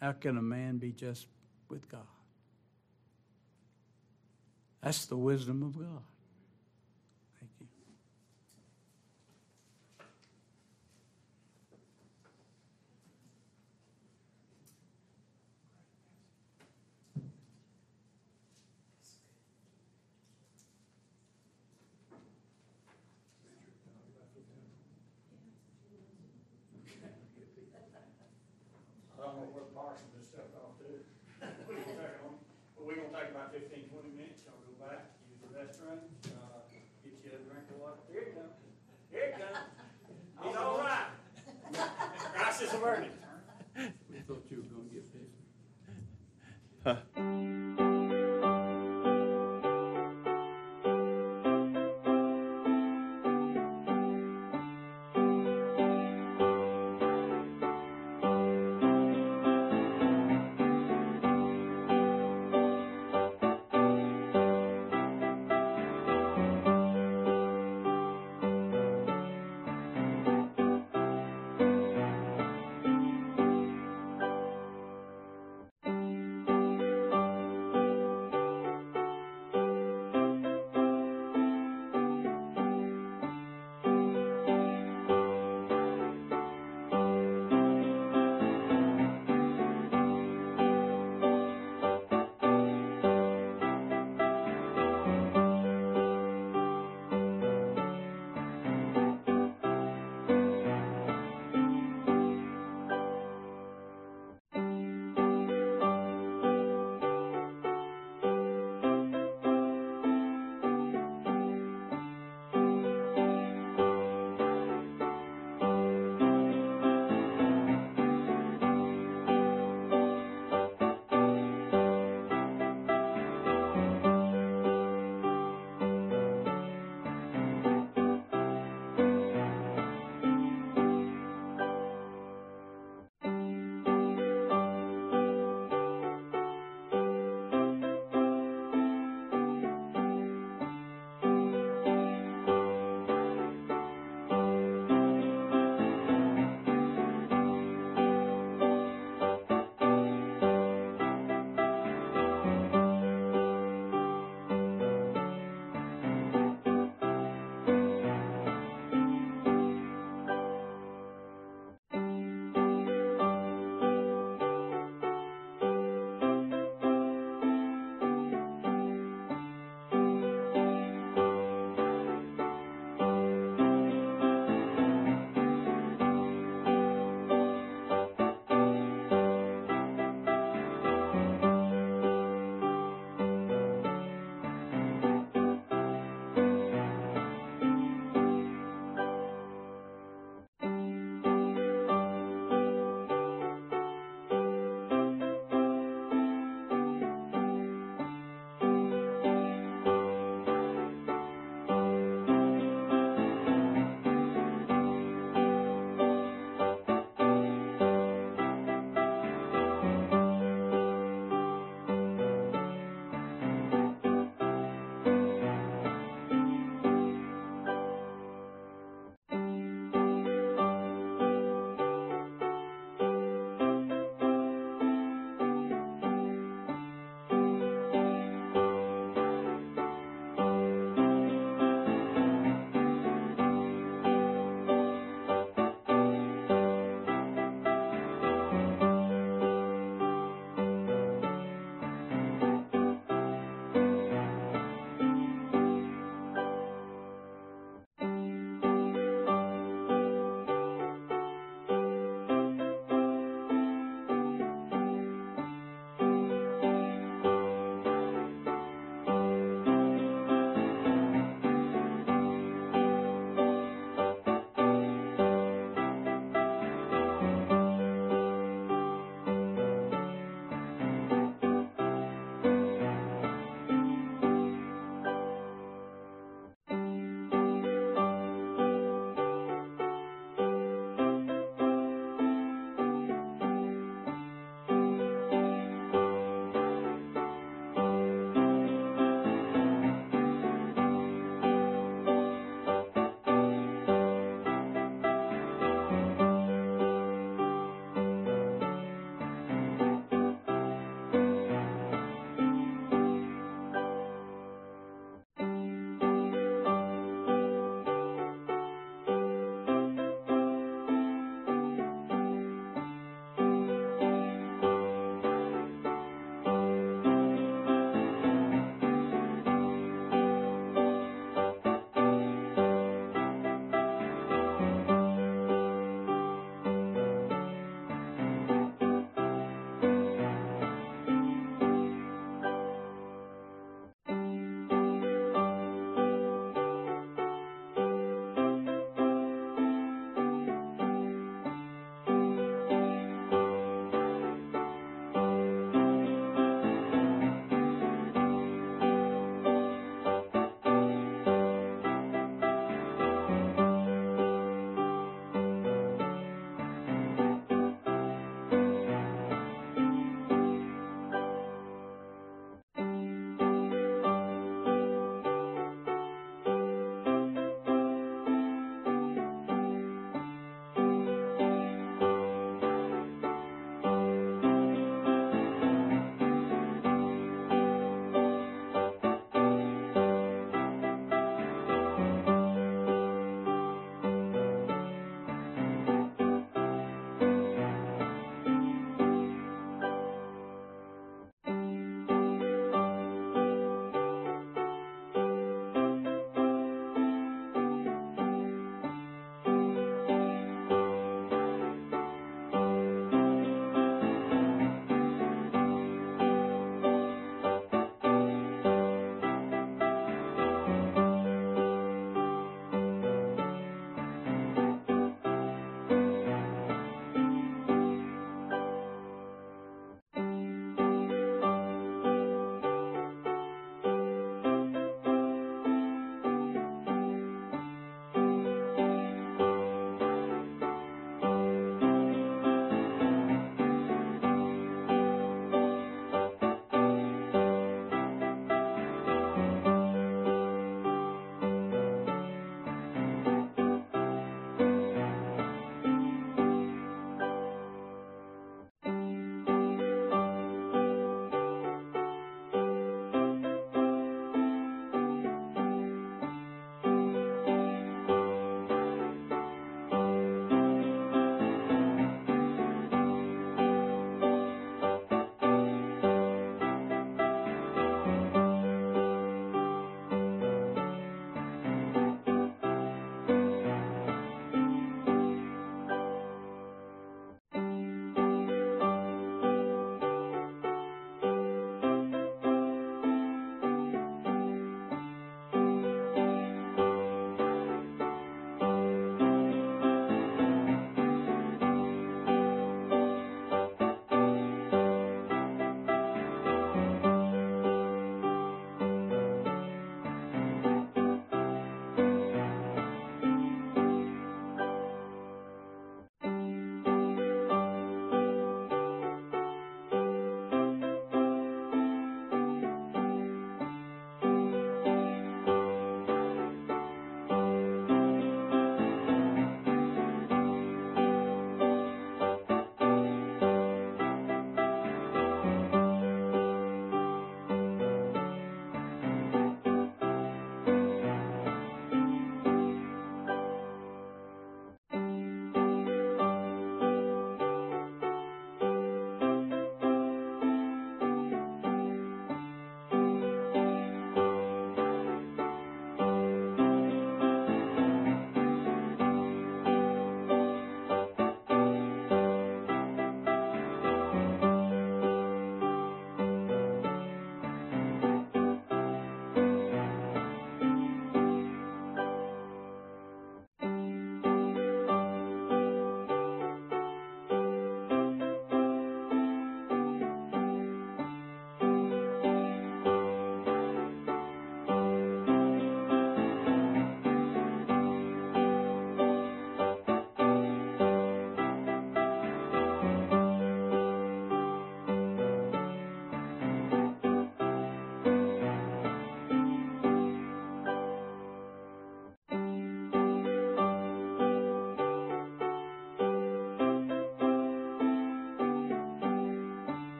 How can a man be just with God? That's the wisdom of God.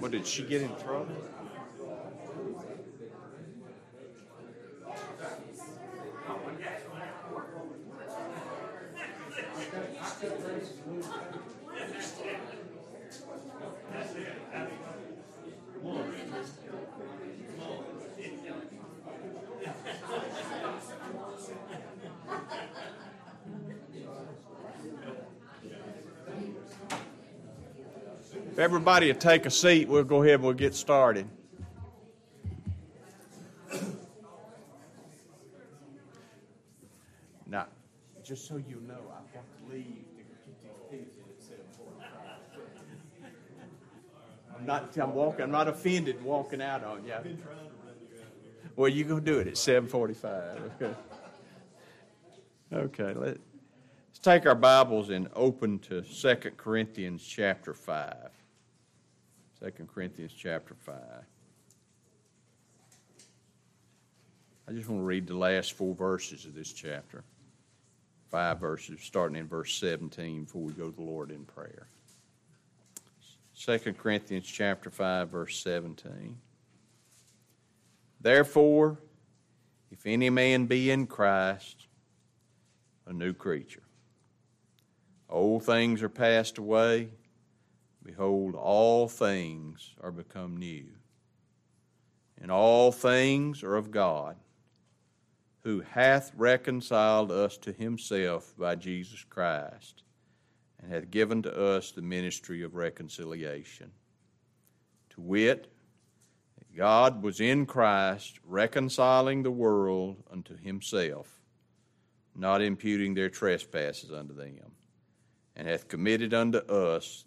What did she get in trouble? If everybody will take a seat, we'll go ahead and we'll get started. Now, just so you know, I've got to leave to get these things at 7:45. I'm not offended walking out on you. I've been trying to run you out here. Well, you're going to do it at 7:45. Okay. Okay, let's take our Bibles and open to 2 Corinthians chapter 5. 2 Corinthians chapter 5. I just want to read the last four verses of this chapter. Five verses, starting in verse 17 before we go to the Lord in prayer. 2 Corinthians chapter 5, verse 17. Therefore, if any man be in Christ, a new creature. Old things are passed away. Behold, all things are become new, and all things are of God, who hath reconciled us to himself by Jesus Christ, and hath given to us the ministry of reconciliation. To wit, that God was in Christ reconciling the world unto himself, not imputing their trespasses unto them, and hath committed unto us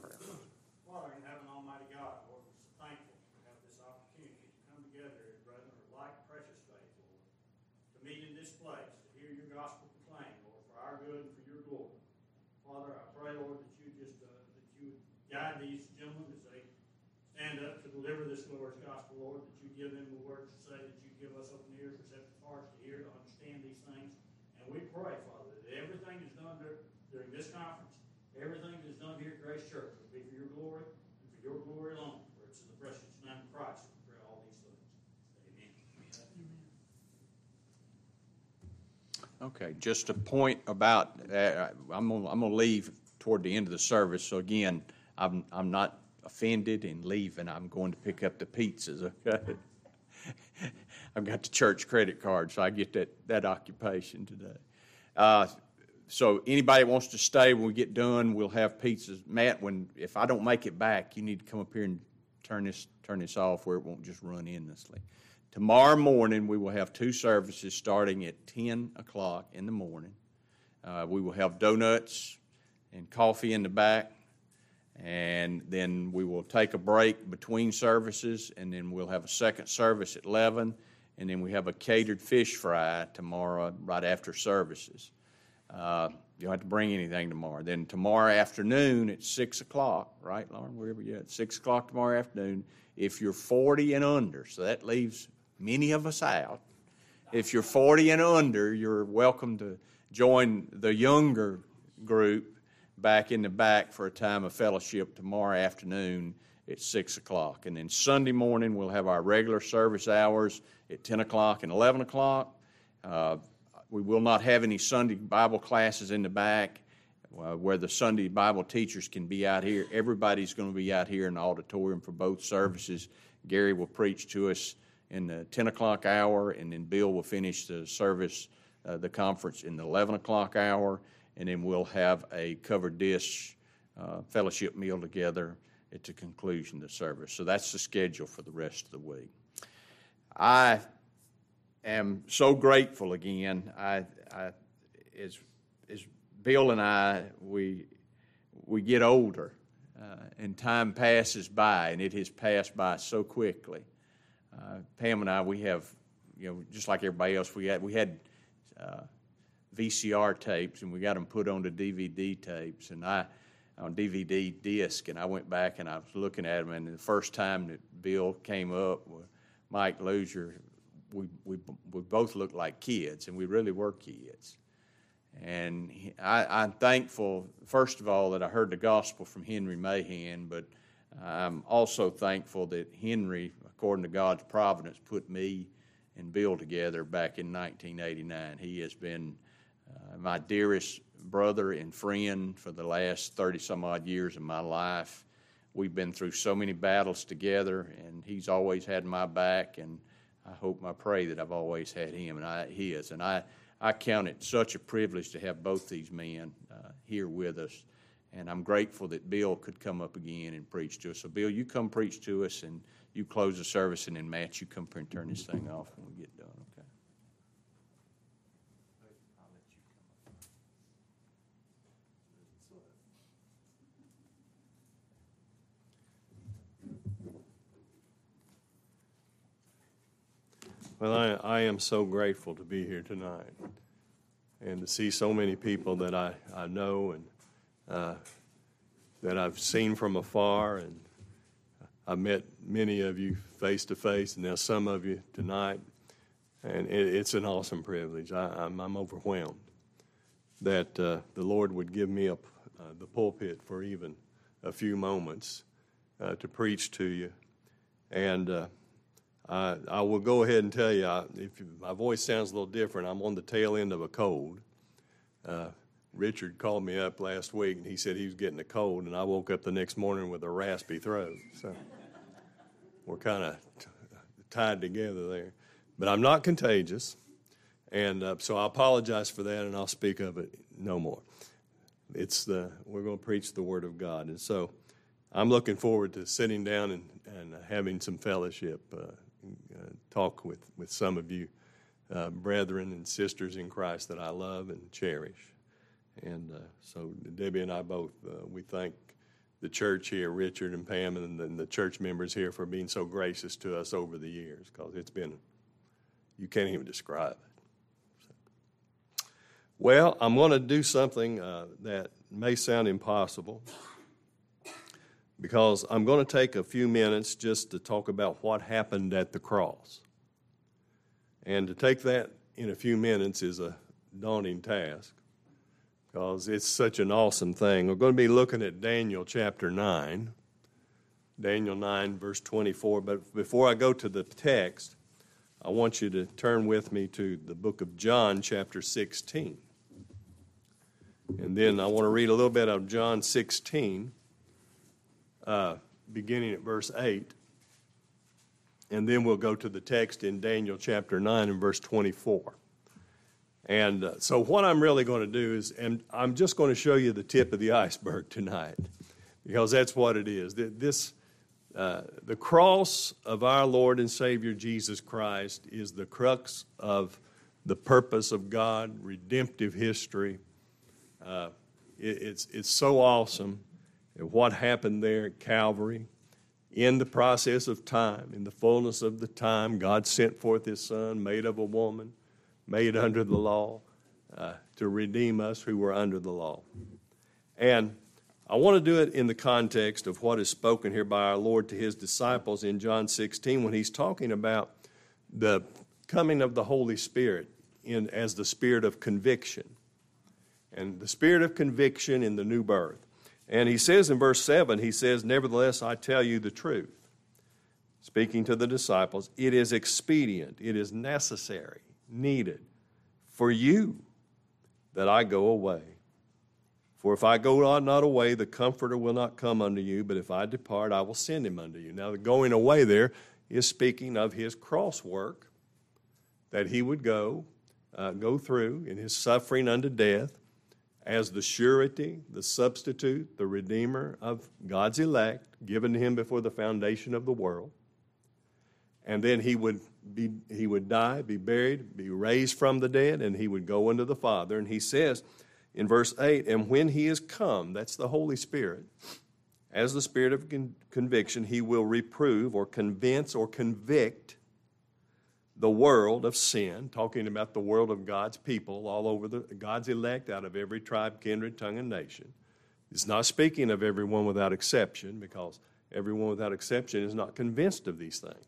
prayer? Guide these gentlemen as they stand up to deliver this Lord's gospel, Lord, that you give them the words to say, that you give us open ears, receptive hearts to hear, to understand these things. And we pray, Father, that everything that's done during this conference, everything that's done here at Grace Church will be for your glory and for your glory alone. For it's in the precious name of Christ we pray all these things. Amen. Okay, just a point about, I'm going to leave toward the end of the service, so again, I'm not offended and leaving. I'm going to pick up the pizzas, okay? I've got the church credit card, so I get that occupation today. So anybody that wants to stay when we get done, we'll have pizzas. Matt, if I don't make it back, you need to come up here and turn this off where it won't just run endlessly. Tomorrow morning, we will have two services starting at 10 o'clock in the morning. We will have donuts and coffee in the back. And then we will take a break between services, and then we'll have a second service at 11, and then we have a catered fish fry tomorrow right after services. You don't have to bring anything tomorrow. Then tomorrow afternoon at 6 o'clock, right, Lauren, wherever you're at, 6 o'clock tomorrow afternoon, if you're 40 and under, so that leaves many of us out. If you're 40 and under, you're welcome to join the younger group back in the back for a time of fellowship tomorrow afternoon at 6 o'clock. And then Sunday morning, we'll have our regular service hours at 10 o'clock and 11 o'clock. We will not have any Sunday Bible classes in the back where the Sunday Bible teachers can be out here. Everybody's going to be out here in the auditorium for both services. Gary will preach to us in the 10 o'clock hour, and then Bill will finish the service, the conference, in the 11 o'clock hour, and then we'll have a covered dish fellowship meal together at the conclusion of the service. So that's the schedule for the rest of the week. I am so grateful again. As Bill and I, we get older, and time passes by, and it has passed by so quickly. Pam and I, we have, just like everybody else, we had VCR tapes, and we got them put onto DVD tapes, on DVD disc, and I went back and I was looking at them, and the first time that Bill came up with Mike Losier, we both looked like kids, and we really were kids. And I'm thankful, first of all, that I heard the gospel from Henry Mahan, but I'm also thankful that Henry, according to God's providence, put me and Bill together back in 1989. He has been my dearest brother and friend for the last 30-some-odd years of my life. We've been through so many battles together, and he's always had my back, and I hope and I pray that I've always had him and his. And I count it such a privilege to have both these men here with us, and I'm grateful that Bill could come up again and preach to us. So, Bill, you come preach to us, and you close the service, and then, Matt, you come and turn this thing off when we get done, okay? Well, I am so grateful to be here tonight and to see so many people that I know and that I've seen from afar. And I met many of you face to face, and now some of you tonight. And it's an awesome privilege. I'm overwhelmed that the Lord would give me the pulpit for even a few moments to preach to you. And I will go ahead and tell you, my voice sounds a little different. I'm on the tail end of a cold. Richard called me up last week, and he said he was getting a cold, and I woke up the next morning with a raspy throat. So we're kind of tied together there. But I'm not contagious, and so I apologize for that, and I'll speak of it no more. We're going to preach the Word of God, and so I'm looking forward to sitting down and having some fellowship, talk with some of you brethren and sisters in Christ that I love and cherish. And so Debbie and I both, we thank the church here, Richard and Pam, and the church members here for being so gracious to us over the years, because it's been, you can't even describe it. So. Well, I'm going to do something that may sound impossible, because I'm going to take a few minutes just to talk about what happened at the cross. And to take that in a few minutes is a daunting task, because it's such an awesome thing. We're going to be looking at Daniel chapter 9, Daniel 9, verse 24. But before I go to the text, I want you to turn with me to the book of John chapter 16. And then I want to read a little bit of John 16, beginning at verse 8, and then we'll go to the text in Daniel chapter 9 and verse 24. And so what I'm really going to do is, and I'm just going to show you the tip of the iceberg tonight, because that's what it is. The cross of our Lord and Savior Jesus Christ is the crux of the purpose of God, redemptive history. It's so awesome. And what happened there at Calvary, in the process of time, in the fullness of the time, God sent forth His Son, made of a woman, made under the law, to redeem us who were under the law. And I want to do it in the context of what is spoken here by our Lord to His disciples in John 16, when He's talking about the coming of the Holy Spirit as the Spirit of conviction, and the Spirit of conviction in the new birth. And He says in verse 7, He says, "Nevertheless, I tell you the truth," speaking to the disciples, "it is expedient," it is necessary, needed, for you that I go away. For if I go not away, the Comforter will not come unto you, but if I depart, I will send him unto you. Now, the going away there is speaking of his cross work that he would go through in his suffering unto death as the surety, the substitute, the redeemer of God's elect, given to him before the foundation of the world. And then he would die, be buried, be raised from the dead, and he would go unto the Father. And he says in verse 8, and when he is come, that's the Holy Spirit, as the Spirit of conviction, he will reprove or convince or convict the world of sin, talking about the world of God's people all over, God's elect out of every tribe, kindred, tongue, and nation. It's not speaking of everyone without exception, because everyone without exception is not convinced of these things.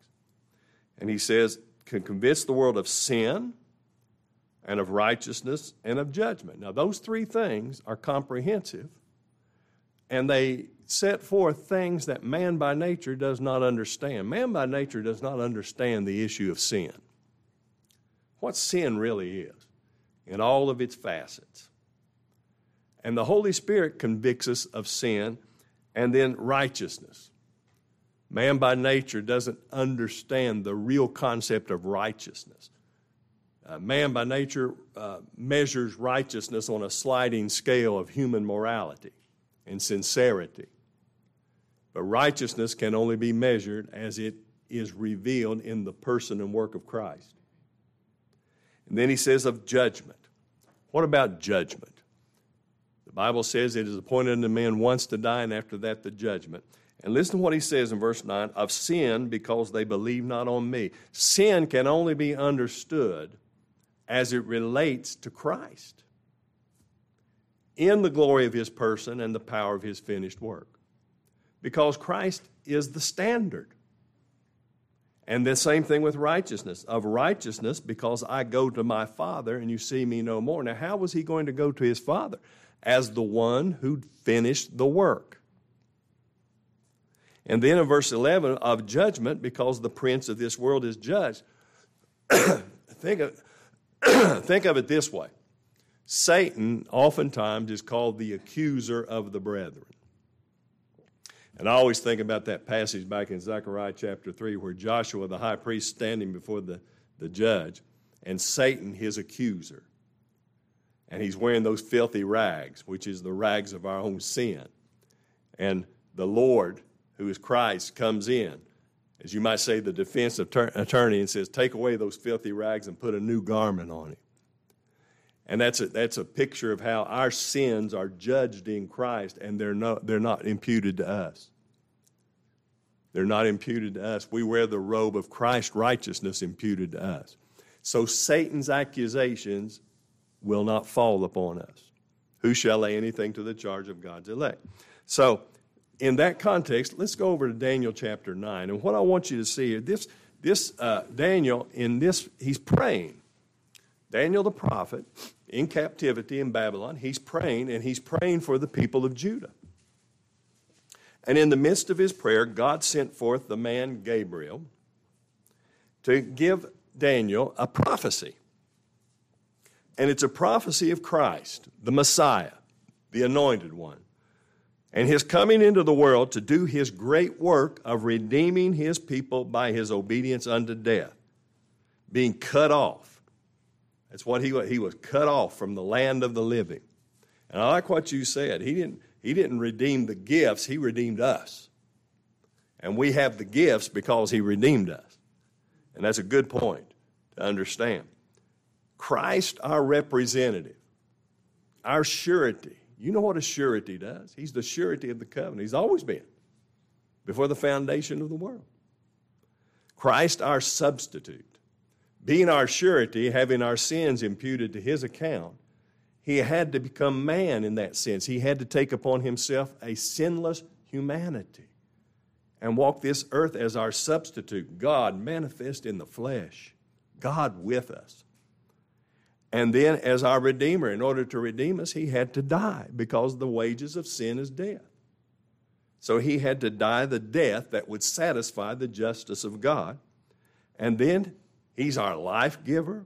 And he says, can convince the world of sin and of righteousness and of judgment. Now, those three things are comprehensive, and they set forth things that man by nature does not understand. Man by nature does not understand the issue of sin, what sin really is, in all of its facets. And the Holy Spirit convicts us of sin and then righteousness. Man by nature doesn't understand the real concept of righteousness. Man by nature measures righteousness on a sliding scale of human morality and sincerity. But righteousness can only be measured as it is revealed in the person and work of Christ. And then he says of judgment. What about judgment? The Bible says it is appointed unto men once to die, and after that the judgment. And listen to what he says in verse 9, of sin because they believe not on me. Sin can only be understood as it relates to Christ in the glory of his person and the power of his finished work, because Christ is the standard. And the same thing with righteousness. Of righteousness because I go to my Father and you see me no more. Now, how was he going to go to his Father? As the one who finished the work. And then in verse 11, of judgment, because the prince of this world is judged. Think of it this way. Satan oftentimes is called the accuser of the brethren. And I always think about that passage back in Zechariah chapter 3 where Joshua the high priest standing before the judge and Satan his accuser. And he's wearing those filthy rags, which is the rags of our own sin. And the Lord, who is Christ, comes in, as you might say, the defense attorney, and says, take away those filthy rags and put a new garment on him. And that's a picture of how our sins are judged in Christ, and they're not imputed to us. They're not imputed to us. We wear the robe of Christ's righteousness imputed to us. So Satan's accusations will not fall upon us. Who shall lay anything to the charge of God's elect? So, in that context, let's go over to Daniel chapter 9. And what I want you to see here, this Daniel, in this, he's praying. Daniel the prophet, in captivity in Babylon, he's praying for the people of Judah. And in the midst of his prayer, God sent forth the man Gabriel to give Daniel a prophecy. And it's a prophecy of Christ, the Messiah, the anointed one, and his coming into the world to do his great work of redeeming his people by his obedience unto death, being cut off. That's what he was cut off from the land of the living. And I like what you said. He didn't redeem the gifts, he redeemed us. And we have the gifts because he redeemed us. And that's a good point to understand. Christ, our representative, our surety. You know what a surety does? He's the surety of the covenant. He's always been before the foundation of the world. Christ, our substitute, being our surety, having our sins imputed to his account, he had to become man in that sense. He had to take upon himself a sinless humanity and walk this earth as our substitute, God manifest in the flesh, God with us. And then as our Redeemer, in order to redeem us, he had to die because the wages of sin is death. So he had to die the death that would satisfy the justice of God. And then he's our life giver.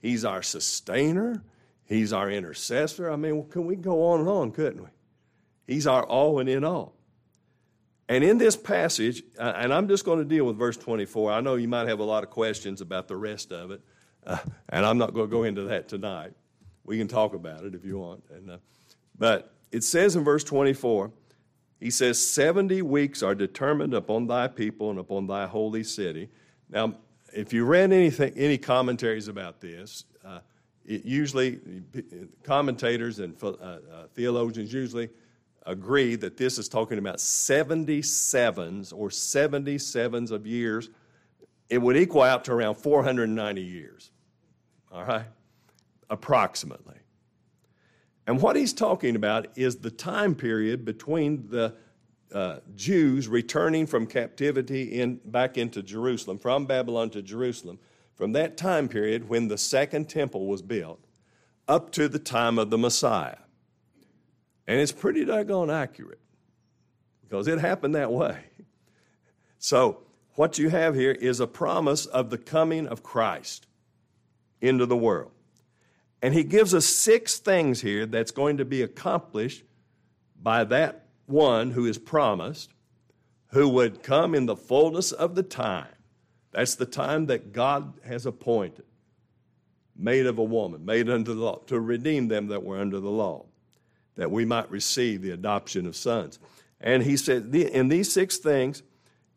He's our sustainer. He's our intercessor. I mean, can we go on and on, couldn't we? He's our all and in all. And in this passage, and I'm just going to deal with verse 24. I know you might have a lot of questions about the rest of it, and I'm not going to go into that tonight. We can talk about it if you want. But it says in verse 24, he says, 70 weeks are determined upon thy people and upon thy holy city. Now, if you read any commentaries about this, it usually commentators and theologians usually agree that this is talking about 77s or 77s of years. It would equal out to around 490 years, all right, approximately. And what he's talking about is the time period between the Jews returning from captivity back into Jerusalem, from Babylon to Jerusalem, from that time period when the second temple was built up to the time of the Messiah. And it's pretty doggone accurate because it happened that way. So what you have here is a promise of the coming of Christ into the world. And he gives us 6 things here that's going to be accomplished by that one who is promised, who would come in the fullness of the time. That's the time that God has appointed, made of a woman, made under the law, to redeem them that were under the law, that we might receive the adoption of sons. And he said, in these 6 things,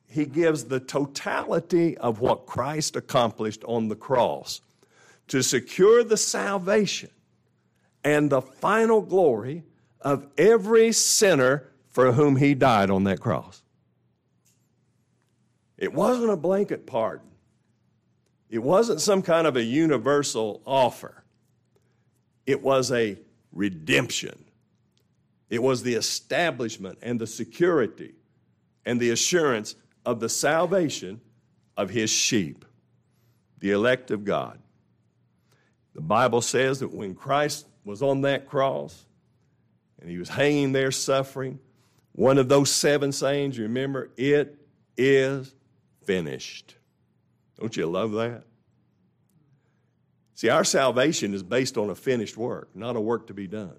he gives the totality of what Christ accomplished on the cross to secure the salvation and the final glory of every sinner for whom he died on that cross. It wasn't a blanket pardon. It wasn't some kind of a universal offer. It was a redemption. It was the establishment and the security and the assurance of the salvation of his sheep, the elect of God. The Bible says that when Christ was on that cross and he was hanging there suffering, one of those 7 sayings, you remember, it is finished. Don't you love that? See, our salvation is based on a finished work, not a work to be done.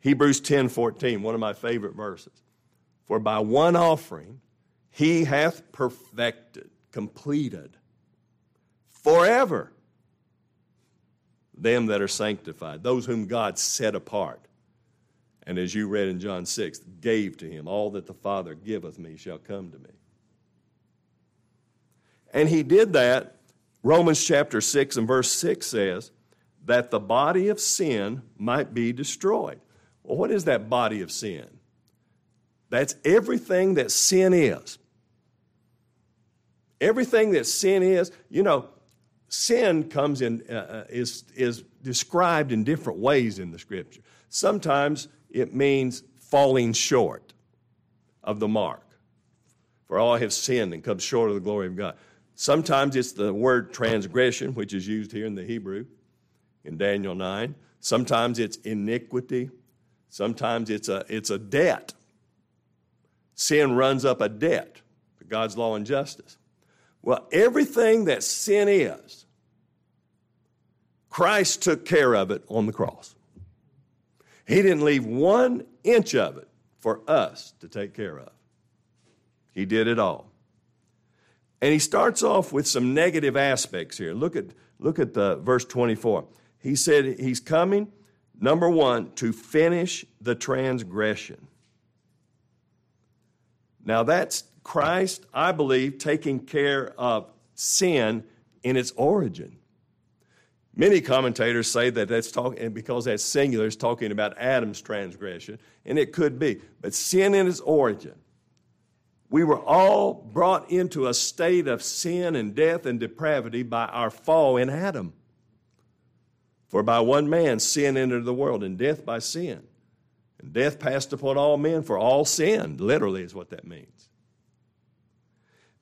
Hebrews 10:14, one of my favorite verses. For by one offering he hath perfected, completed, forever them that are sanctified, those whom God set apart. And as you read in John 6, gave to him, all that the Father giveth me shall come to me. And he did that. Romans chapter 6 and verse 6 says, that the body of sin might be destroyed. Well, what is that body of sin? That's everything that sin is. Everything that sin is, you know, sin comes in, is described in different ways in the Scripture. Sometimes it means falling short of the mark. For all have sinned and come short of the glory of God. Sometimes it's the word transgression, which is used here in the Hebrew, in Daniel 9. Sometimes it's iniquity. Sometimes it's a debt. Sin runs up a debt to God's law and justice. Well, everything that sin is, Christ took care of it on the cross. He didn't leave one inch of it for us to take care of. He did it all. And he starts off with some negative aspects here. Look at the verse 24. He said he's coming, number one, to finish the transgression. Now that's Christ, I believe, taking care of sin in its origin. Many commentators say that that's talking, because that's singular, it's talking about Adam's transgression, and it could be. But sin in its origin. We were all brought into a state of sin and death and depravity by our fall in Adam. For by one man sin entered the world, and death by sin. And death passed upon all men, for all sin, literally is what that means.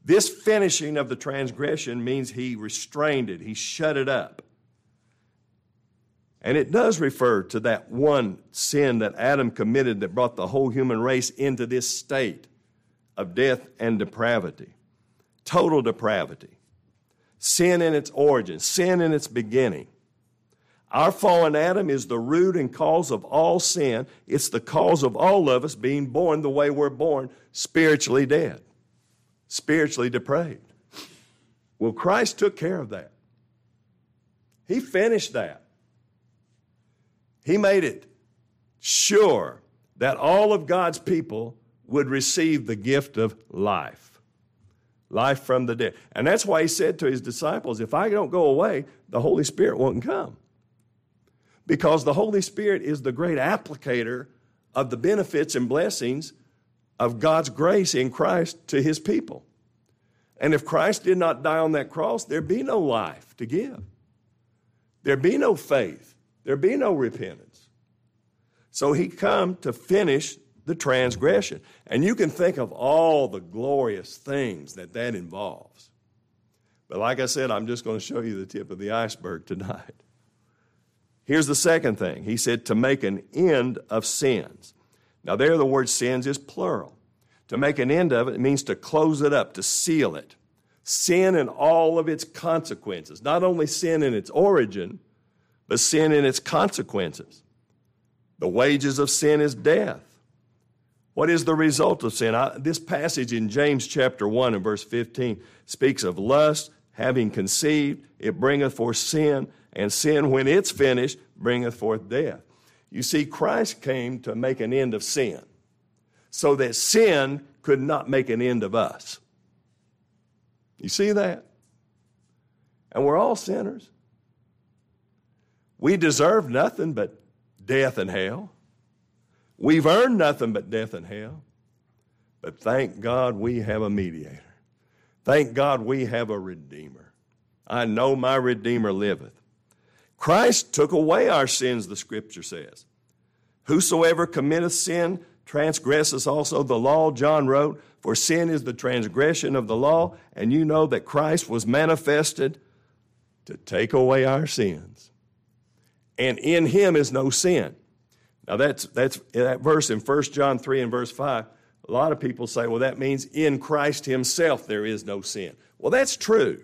This finishing of the transgression means he restrained it, he shut it up. And it does refer to that one sin that Adam committed that brought the whole human race into this state of death and depravity, total depravity. sin in its origin, sin in its beginning. Our fallen Adam is the root and cause of all sin. It's the cause of all of us being born the way we're born, spiritually dead, spiritually depraved. Well, Christ took care of that. He finished that. He made it sure that all of God's people would receive the gift of life, life from the dead. And that's why he said to his disciples, if I don't go away, the Holy Spirit won't come. Because the Holy Spirit is the great applicator of the benefits and blessings of God's grace in Christ to his people. And if Christ did not die on that cross, there'd be no life to give. There'd be no faith. There'd be no repentance. So he come to finish the transgression. And you can think of all the glorious things that that involves. But like I said, I'm just going to show you the tip of the iceberg tonight. Here's the second thing. He said, to make an end of sins. Now there the word sins is plural. To make an end of it means to close it up, to seal it. Sin and all of its consequences. Not only sin in its origin, but sin in its consequences. The wages of sin is death. What is the result of sin? This passage in James chapter 1 and verse 15 speaks of lust, having conceived, it bringeth forth sin, and sin, when it's finished, bringeth forth death. You see, Christ came to make an end of sin, so that sin could not make an end of us. You see that? And we're all sinners. We deserve nothing but death and hell. We've earned nothing but death and hell. But thank God we have a mediator. Thank God we have a Redeemer. I know my Redeemer liveth. Christ took away our sins, the Scripture says. Whosoever committeth sin transgresseth also the law, John wrote, for sin is the transgression of the law, and you know that Christ was manifested to take away our sins. And in him is no sin. Now that verse in 1 John 3 and verse 5, a lot of people say, well, that means in Christ himself there is no sin. Well, that's true.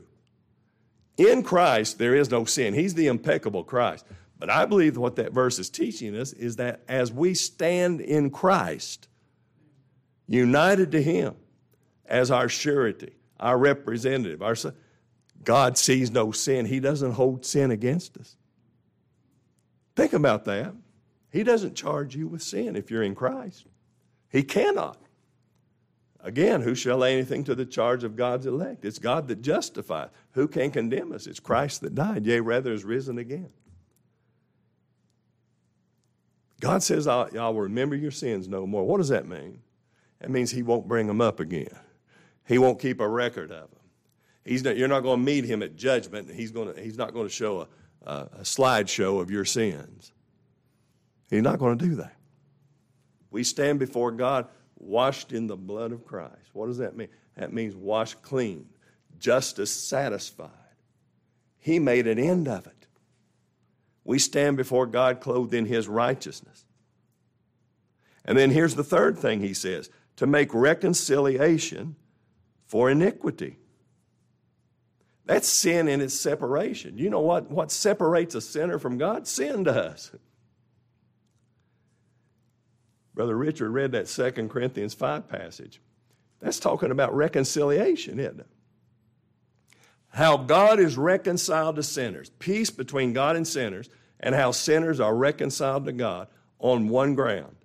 In Christ, there is no sin. He's the impeccable Christ. But I believe what that verse is teaching us is that as we stand in Christ, united to him as our surety, our representative, our son, God sees no sin. He doesn't hold sin against us. Think about that. He doesn't charge you with sin if you're in Christ. He cannot. Again, who shall lay anything to the charge of God's elect? It's God that justifies. Who can condemn us? It's Christ that died, yea, rather is risen again. God says, I'll remember your sins no more. What does that mean? That means he won't bring them up again. He won't keep a record of them. You're not going to meet him at judgment, and he's not going to show a slideshow of your sins. He's not going to do that. We stand before God washed in the blood of Christ. What does that mean? That means washed clean, justice satisfied. He made an end of it. We stand before God clothed in his righteousness. And then here's the third thing he says, to make reconciliation for iniquity. That's sin in its separation. You know what separates a sinner from God? Sin does. Brother Richard read that 2 Corinthians 5 passage. That's talking about reconciliation, isn't it? How God is reconciled to sinners, peace between God and sinners, and how sinners are reconciled to God on one ground,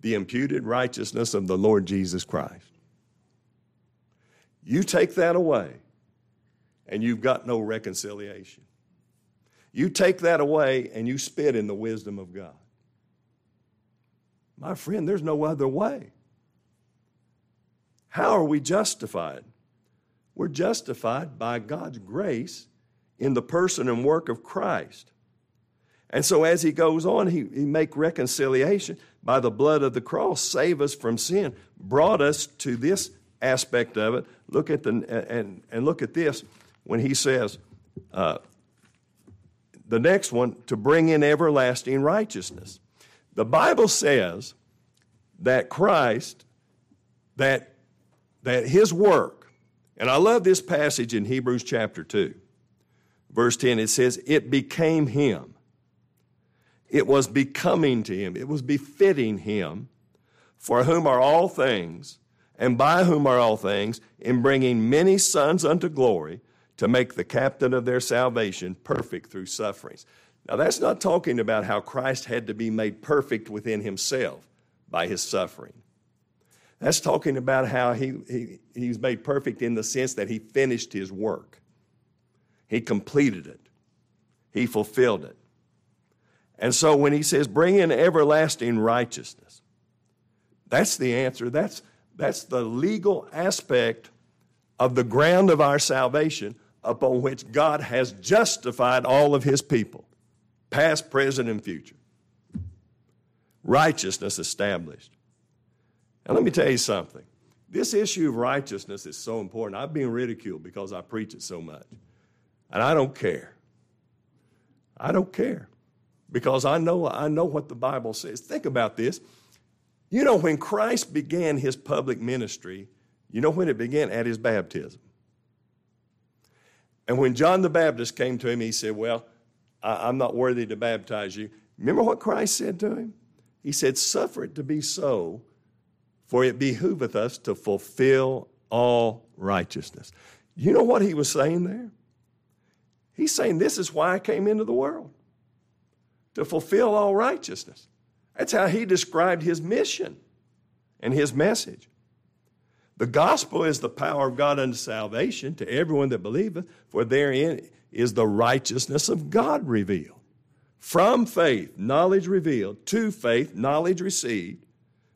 the imputed righteousness of the Lord Jesus Christ. You take that away, and you've got no reconciliation. You take that away, and you spit in the wisdom of God. My friend, there's no other way. How are we justified? We're justified by God's grace in the person and work of Christ. And so as he goes on, he make reconciliation by the blood of the cross, save us from sin, brought us to this aspect of it. Look at look at this when he says, the next one, to bring in everlasting righteousness. The Bible says that Christ, that his work And I love this passage in Hebrews chapter 2, verse 10. It says, it became him. It was becoming to him. It was befitting him, for whom are all things, and by whom are all things, in bringing many sons unto glory, to make the captain of their salvation perfect through sufferings. Now, that's not talking about how Christ had to be made perfect within himself by his suffering. That's talking about how he was made perfect in the sense that he finished his work. He completed it. He fulfilled it. And so when he says, bring in everlasting righteousness, that's the answer. That's the legal aspect of the ground of our salvation upon which God has justified all of his people, past, present, and future. Righteousness established. And let me tell you something. This issue of righteousness is so important. I've been ridiculed because I preach it so much. And I don't care. I don't care. Because I know what the Bible says. Think about this. You know, when Christ began his public ministry, you know when it began? At his baptism. And when John the Baptist came to him, he said, well, I'm not worthy to baptize you. Remember what Christ said to him? He said, suffer it to be so, for it behooveth us to fulfill all righteousness. You know what he was saying there? He's saying, this is why I came into the world, to fulfill all righteousness. That's how he described his mission and his message. The gospel is the power of God unto salvation to everyone that believeth, for therein is the righteousness of God revealed. From faith, knowledge revealed, to faith, knowledge received,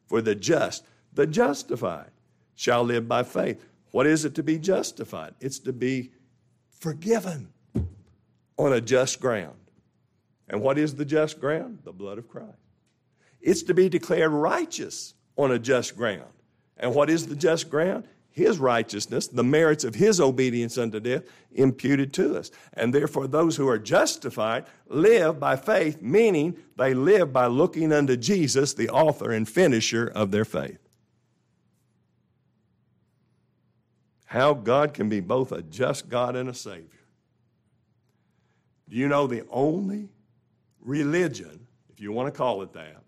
for the justified, shall live by faith. What is it to be justified? It's to be forgiven on a just ground. And what is the just ground? The blood of Christ. It's to be declared righteous on a just ground. And what is the just ground? His righteousness, the merits of his obedience unto death, imputed to us. And therefore those who are justified live by faith, meaning they live by looking unto Jesus, the author and finisher of their faith. How God can be both a just God and a Savior. Do you know the only religion, if you want to call it that,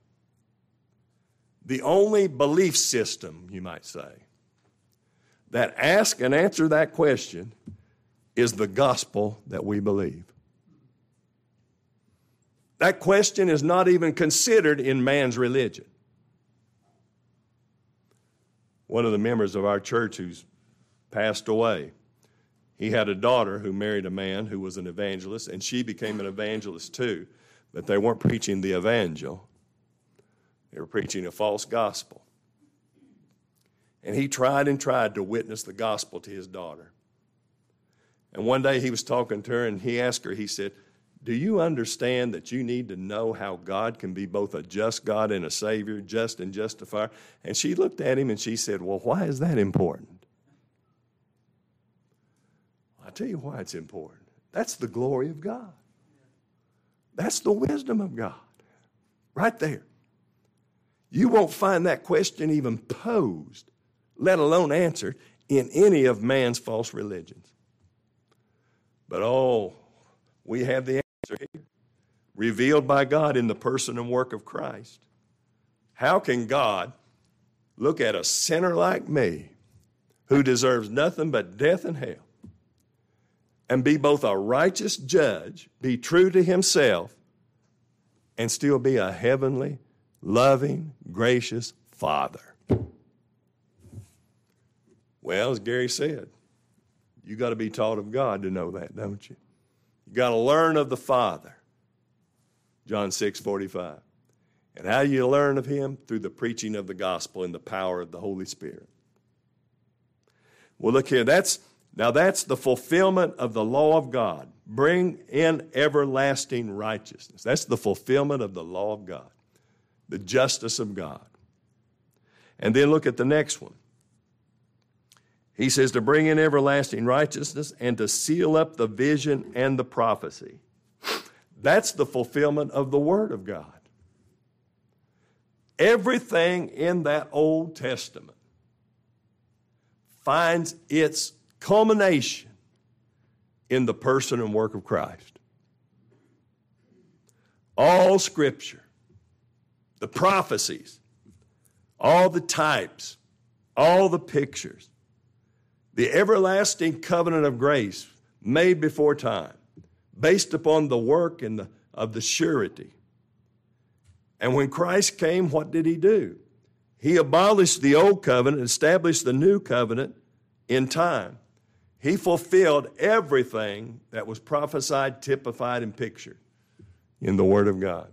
the only belief system, you might say, that ask and answer that question is the gospel that we believe. That question is not even considered in man's religion. One of the members of our church who's passed away, he had a daughter who married a man who was an evangelist, and she became an evangelist too, but they weren't preaching the evangel. They were preaching a false gospel. And he tried and tried to witness the gospel to his daughter. And one day he was talking to her and he asked her, he said, do you understand that you need to know how God can be both a just God and a Savior, just and justifier? And she looked at him and she said, well, why is that important? I'll tell you why it's important. That's the glory of God. That's the wisdom of God. Right there. You won't find that question even posed, let alone answered, in any of man's false religions. But oh, we have the answer here, revealed by God in the person and work of Christ. How can God look at a sinner like me, who deserves nothing but death and hell, and be both a righteous judge, be true to himself, and still be a heavenly judge? Loving, gracious Father. Well, as Gary said, you got to be taught of God to know that, don't you? You got to learn of the Father. John 6:45. And how do you learn of him? Through the preaching of the gospel and the power of the Holy Spirit. Well, look here. That's the fulfillment of the law of God. Bring in everlasting righteousness. That's the fulfillment of the law of God. The justice of God. And then look at the next one. He says to bring in everlasting righteousness and to seal up the vision and the prophecy. That's the fulfillment of the Word of God. Everything in that Old Testament finds its culmination in the person and work of Christ. All Scripture, the prophecies, all the types, all the pictures, the everlasting covenant of grace made before time, based upon the work and of the surety. And when Christ came, what did he do? He abolished the old covenant, established the new covenant in time. He fulfilled everything that was prophesied, typified, and pictured in the Word of God.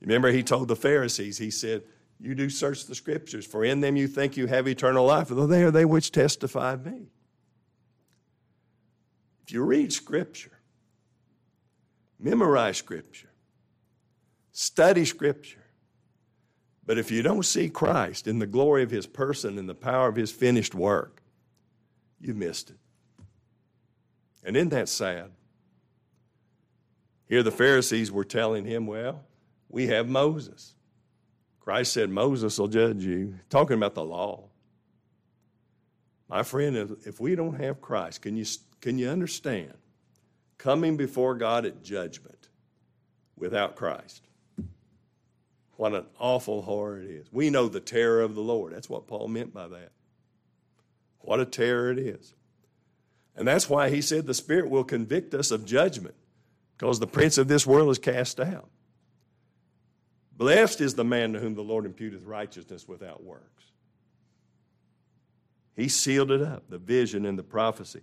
Remember, he told the Pharisees, he said, you do search the Scriptures, for in them you think you have eternal life, though they are they which testify of me. If you read Scripture, memorize Scripture, study Scripture, but if you don't see Christ in the glory of his person and the power of his finished work, you've missed it. And isn't that sad? Here the Pharisees were telling him, well, we have Moses. Christ said, Moses will judge you. Talking about the law. My friend, if we don't have Christ, can you understand coming before God at judgment without Christ? What an awful horror it is. We know the terror of the Lord. That's what Paul meant by that. What a terror it is. And that's why he said the Spirit will convict us of judgment, because the prince of this world is cast out. Blessed is the man to whom the Lord imputeth righteousness without works. He sealed it up, the vision and the prophecy.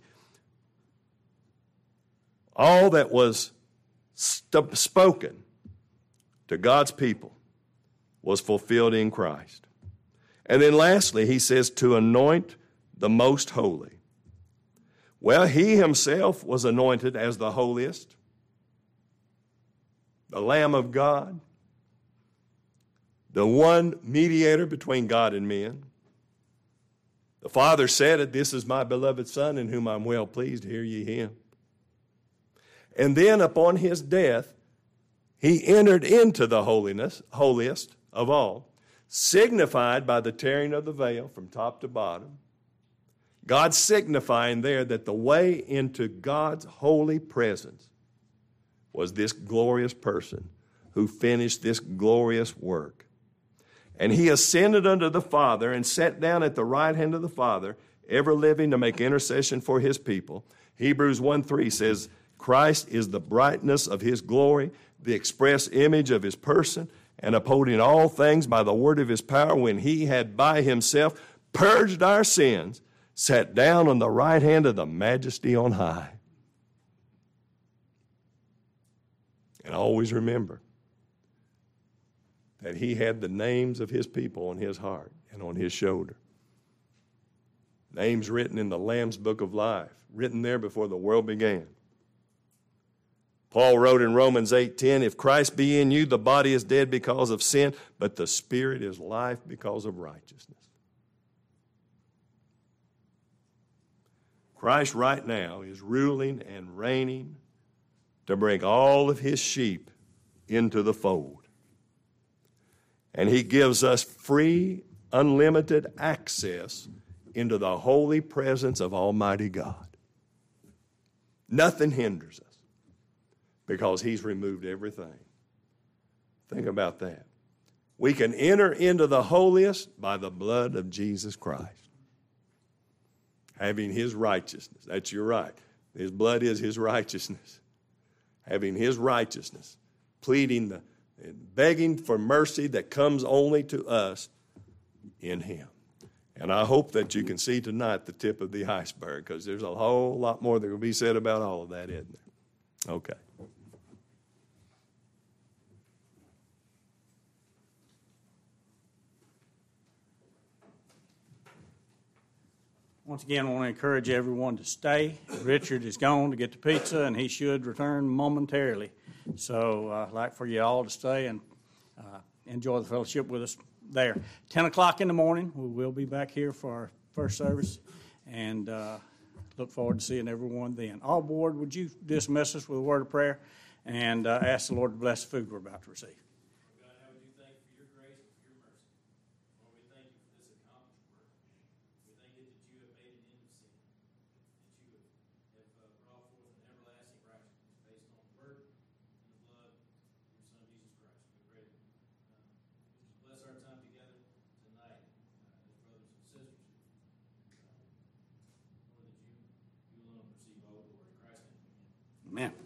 All that was spoken to God's people was fulfilled in Christ. And then lastly, he says, to anoint the most holy. Well, he himself was anointed as the holiest, the Lamb of God, the one mediator between God and men. The Father said it, this is my beloved Son in whom I'm well pleased, hear ye him. And then upon his death, he entered into the holiest of all, signified by the tearing of the veil from top to bottom. God signifying there that the way into God's holy presence was this glorious person who finished this glorious work. And he ascended unto the Father and sat down at the right hand of the Father, ever living to make intercession for his people. Hebrews 1:3 says, Christ is the brightness of his glory, the express image of his person, and upholding all things by the word of his power, when he had by himself purged our sins, sat down on the right hand of the majesty on high. And always remember, that he had the names of his people on his heart and on his shoulder. Names written in the Lamb's Book of Life, written there before the world began. Paul wrote in Romans 8:10, if Christ be in you, the body is dead because of sin, but the spirit is life because of righteousness. Christ right now is ruling and reigning to bring all of his sheep into the fold. And he gives us free, unlimited access into the holy presence of Almighty God. Nothing hinders us because he's removed everything. Think about that. We can enter into the holiest by the blood of Jesus Christ, having his righteousness. That's your right. His blood is his righteousness. Having his righteousness, pleading the and begging for mercy that comes only to us in him. And I hope that you can see tonight the tip of the iceberg, because there's a whole lot more that will be said about all of that, isn't there? Okay. Once again, I want to encourage everyone to stay. Richard is gone to get the pizza, and he should return momentarily. So I'd like for you all to stay and enjoy the fellowship with us there. 10 o'clock in the morning, we will be back here for our first service, and look forward to seeing everyone then. All board, would you dismiss us with a word of prayer and ask the Lord to bless the food we're about to receive. God, how would you thank you for your grace and for your mercy? Lord, we thank you for this accomplished work. We thank you that you have made an end of sin. Amen.